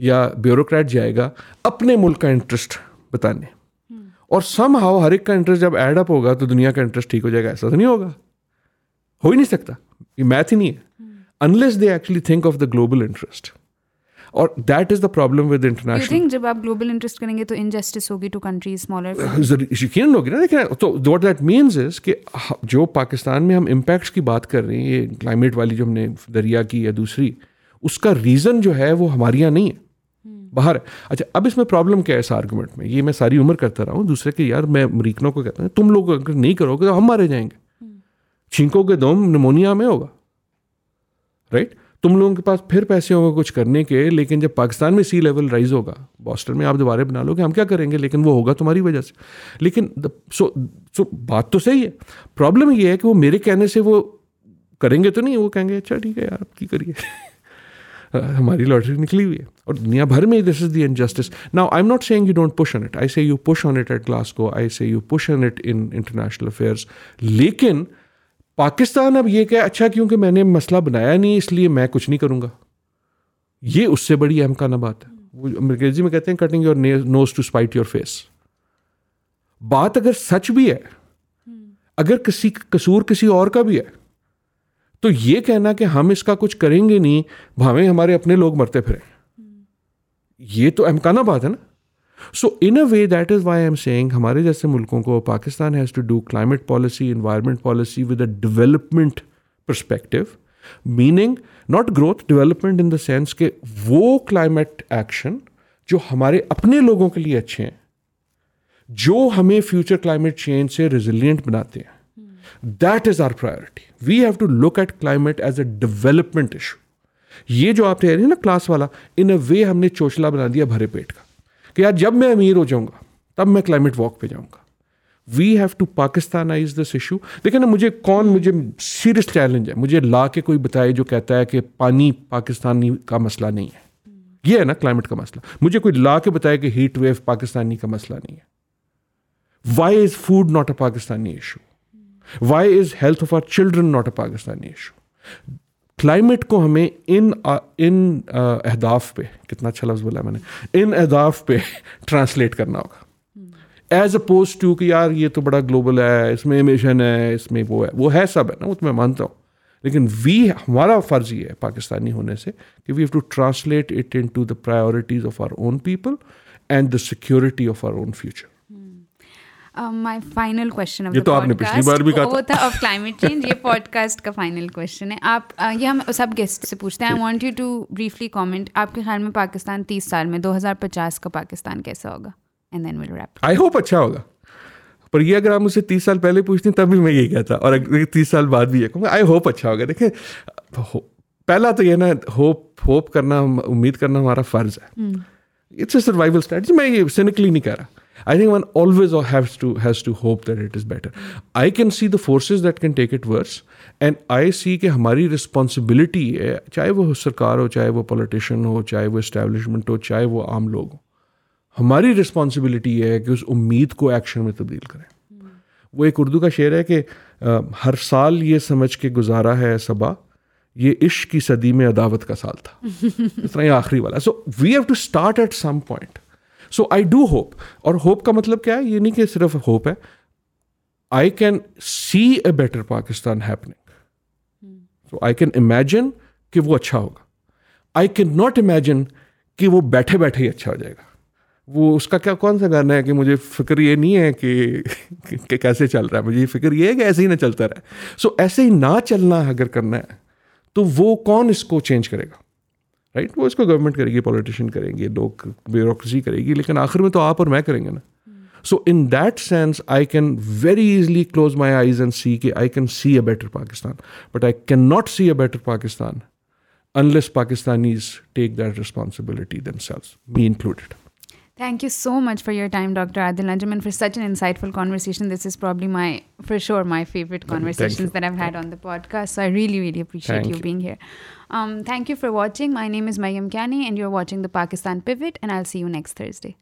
یا بیوروکریٹ جائے گا اپنے ملک کا انٹرسٹ بتانے، اور سم ہاؤ ہر ایک کا انٹرسٹ جب ایڈ اپ ہوگا تو دنیا کا انٹرسٹ ٹھیک ہو جائے گا. ایسا تو نہیں ہوگا، ہو ہی نہیں سکتا. یہ میتھ ہی نہیں ہے unless they actually think of the global interest. Or that is the problem with international. You think jab aap global interest karenge to injustice hogi to countries smaller. Yakin hogi na, lekin so what that means is ki jo Pakistan mein hum impacts ki baat kar rahe hain, ye climate wali jo humne darya ki ya dusri, uska reason jo hai wo hamari yahan nahi hai, bahar hai. Acha ab isme problem kya hai is argument mein, ye main sari umar karta raha hu. Dusre ke yaar main Americano ko kehta hu tum log agar nahi karoge to hum mare jayenge, چھینکو گے دم pneumonia mein ہوگا. Right تم لوگوں کے پاس پھر پیسے ہوں گے کچھ کرنے کے، لیکن جب پاکستان میں سی لیول رائز ہوگا، بوسٹن میں آپ دوبارہ بنا لو گے ہم کیا کریں گے، لیکن وہ ہوگا تمہاری وجہ سے. لیکن سو بات تو صحیح ہے، پرابلم یہ ہے کہ وہ میرے کہنے سے وہ کریں گے تو نہیں، وہ کہیں گے اچھا ٹھیک ہے یار آپ کی کریے، ہماری لاٹری نکلی ہوئی ہے. اور دنیا بھر میں this is the injustice. Now I am not saying you don't push on it, I say you push on it at Glasgow, I say you push on it in international affairs. لیکن پاکستان اب یہ کہ اچھا کیونکہ میں نے مسئلہ بنایا نہیں اس لیے میں کچھ نہیں کروں گا، یہ اس سے بڑی اہم کانہ بات ہے. وہ انگریزی میں کہتے ہیں cutting your nose to spite your face. بات اگر سچ بھی ہے، اگر کسی قصور کسی اور کا بھی ہے، تو یہ کہنا کہ ہم اس کا کچھ کریں گے نہیں بھاویں ہمارے اپنے لوگ مرتے پھریں، یہ تو اہم کانہ بات ہے نا. So in a way that is why I am saying ہمارے جیسے ملکوں کو Pakistan has to do climate policy, environment policy with a development perspective, meaning not growth, development in the sense کہ وہ climate action جو ہمارے اپنے لوگوں کے لیے اچھے ہیں، جو ہمیں future climate change سے resilient بناتے ہیں. That is our priority. We have to look at climate as a development issue. یہ جو آپ کہہ رہے ہیں نا کلاس والا، in a way ہم نے چوچلا بنا دیا بھرے پیٹ کا کہ یار جب میں امیر ہو جاؤں گا تب میں کلائمیٹ واک پہ جاؤں گا. We have to پاکستانائز this issue. دیکھیں نا مجھے کون، مجھے سیریس چیلنج ہے، مجھے لا کے کوئی بتائے جو کہتا ہے کہ پانی پاکستانی کا مسئلہ نہیں ہے. یہ ہے نا کلائمیٹ کا مسئلہ. مجھے کوئی لا کے بتائے کہ ہیٹ ویو پاکستانی کا مسئلہ نہیں ہے. Why is food not a Pakistani issue? Why is health of our children not a Pakistani issue? Climate کو ہمیں ان اہداف پہ، کتنا اچھا لفظ بولا میں نے، ان اہداف پہ ٹرانسلیٹ کرنا ہوگا ایز اپوز ٹو کہ یار یہ تو بڑا گلوبل ہے، اس میں ایمیشن ہے، اس میں وہ ہے، وہ ہے، سب ہے نا، وہ تو میں مانتا ہوں. لیکن ہمارا فرض یہ ہے پاکستانی ہونے سے کہ we have to translate it into the priorities of our own people and the security of our own future. My final question of the podcast وہ تھا of climate change. یہ podcast کا final question ہے. آپ یہ ہم سب guest سے پوچھتے ہیں. I want you to briefly comment. آپ کے خیال میں پاکستان 30 سال میں 2050 کا پاکستان کیسا ہوگا؟ And then we'll wrap. I hope اچھا ہوگا. پر یہ اگر آپ مجھ سے 30 سال پہلے پوچھتے ہیں تب بھی میں یہی کہتا، اور 30 سال بعد بھی یہ کہوں گا آئی ہوپ اچھا ہوگا. دیکھیں پہلا تو یہ نا، ہوپ کرنا، امید کرنا ہمارا فرض ہے. It's a survival strategy. میں یہ cynically نہیں کہہ رہا. I think one always has to hope that it is better. I can see the forces that can take it worse, and I see that ہماری responsibility ہے، چاہے وہ سرکار ہو، چاہے وہ politician ہو، چاہے وہ establishment ہو، چاہے وہ عام لوگ ہو، ہماری responsibility ہے کہ اس امید کو action میں تبدیل کریں. وہ ایک اردو کا شعر ہے کہ ہر سال یہ سمجھ کے گزارا ہے صبا، یہ عشق کی صدی میں عداوت کا سال تھا، اس طرح یہ آخری والا. So we have to start at some point. So I do hope. اور ہوپ کا مطلب کیا ہے؟ یہ نہیں کہ صرف ہوپ ہے. I can see a better Pakistan happening. So I can imagine کہ وہ اچھا ہوگا. I cannot imagine کہ وہ بیٹھے بیٹھے ہی اچھا ہو جائے گا. وہ اس کا کیا کون سا گانا ہے کہ مجھے فکر یہ نہیں ہے کہ کیسے چل رہا ہے، مجھے فکر یہ ہے کہ ایسے ہی نہ چلتا رہے. سو ایسے ہی نہ چلنا اگر کرنا ہے تو وہ کون اس کو چینج کرے گا؟ رائٹ. وہ اس کو گورنمنٹ کرے گی, پولیٹیشین کریں گے, لوگ بیوروکریسی کرے گی, لیکن آخر میں تو آپ اور میں کریں گے نا. So in that sense I can very easily close my eyes and see کہ I can see a better Pakistan, but I can not see a better Pakistan unless Pakistanis take that responsibility themselves, me included. Thank you so much for your time, Dr. Adil Najam, and for such an insightful conversation. This is probably for sure my favorite conversations that I've had on the podcast. So I really, really appreciate you being here. Thank you for watching. My name is Mayim Kani, and you're watching the Pakistan Pivot, and I'll see you next Thursday.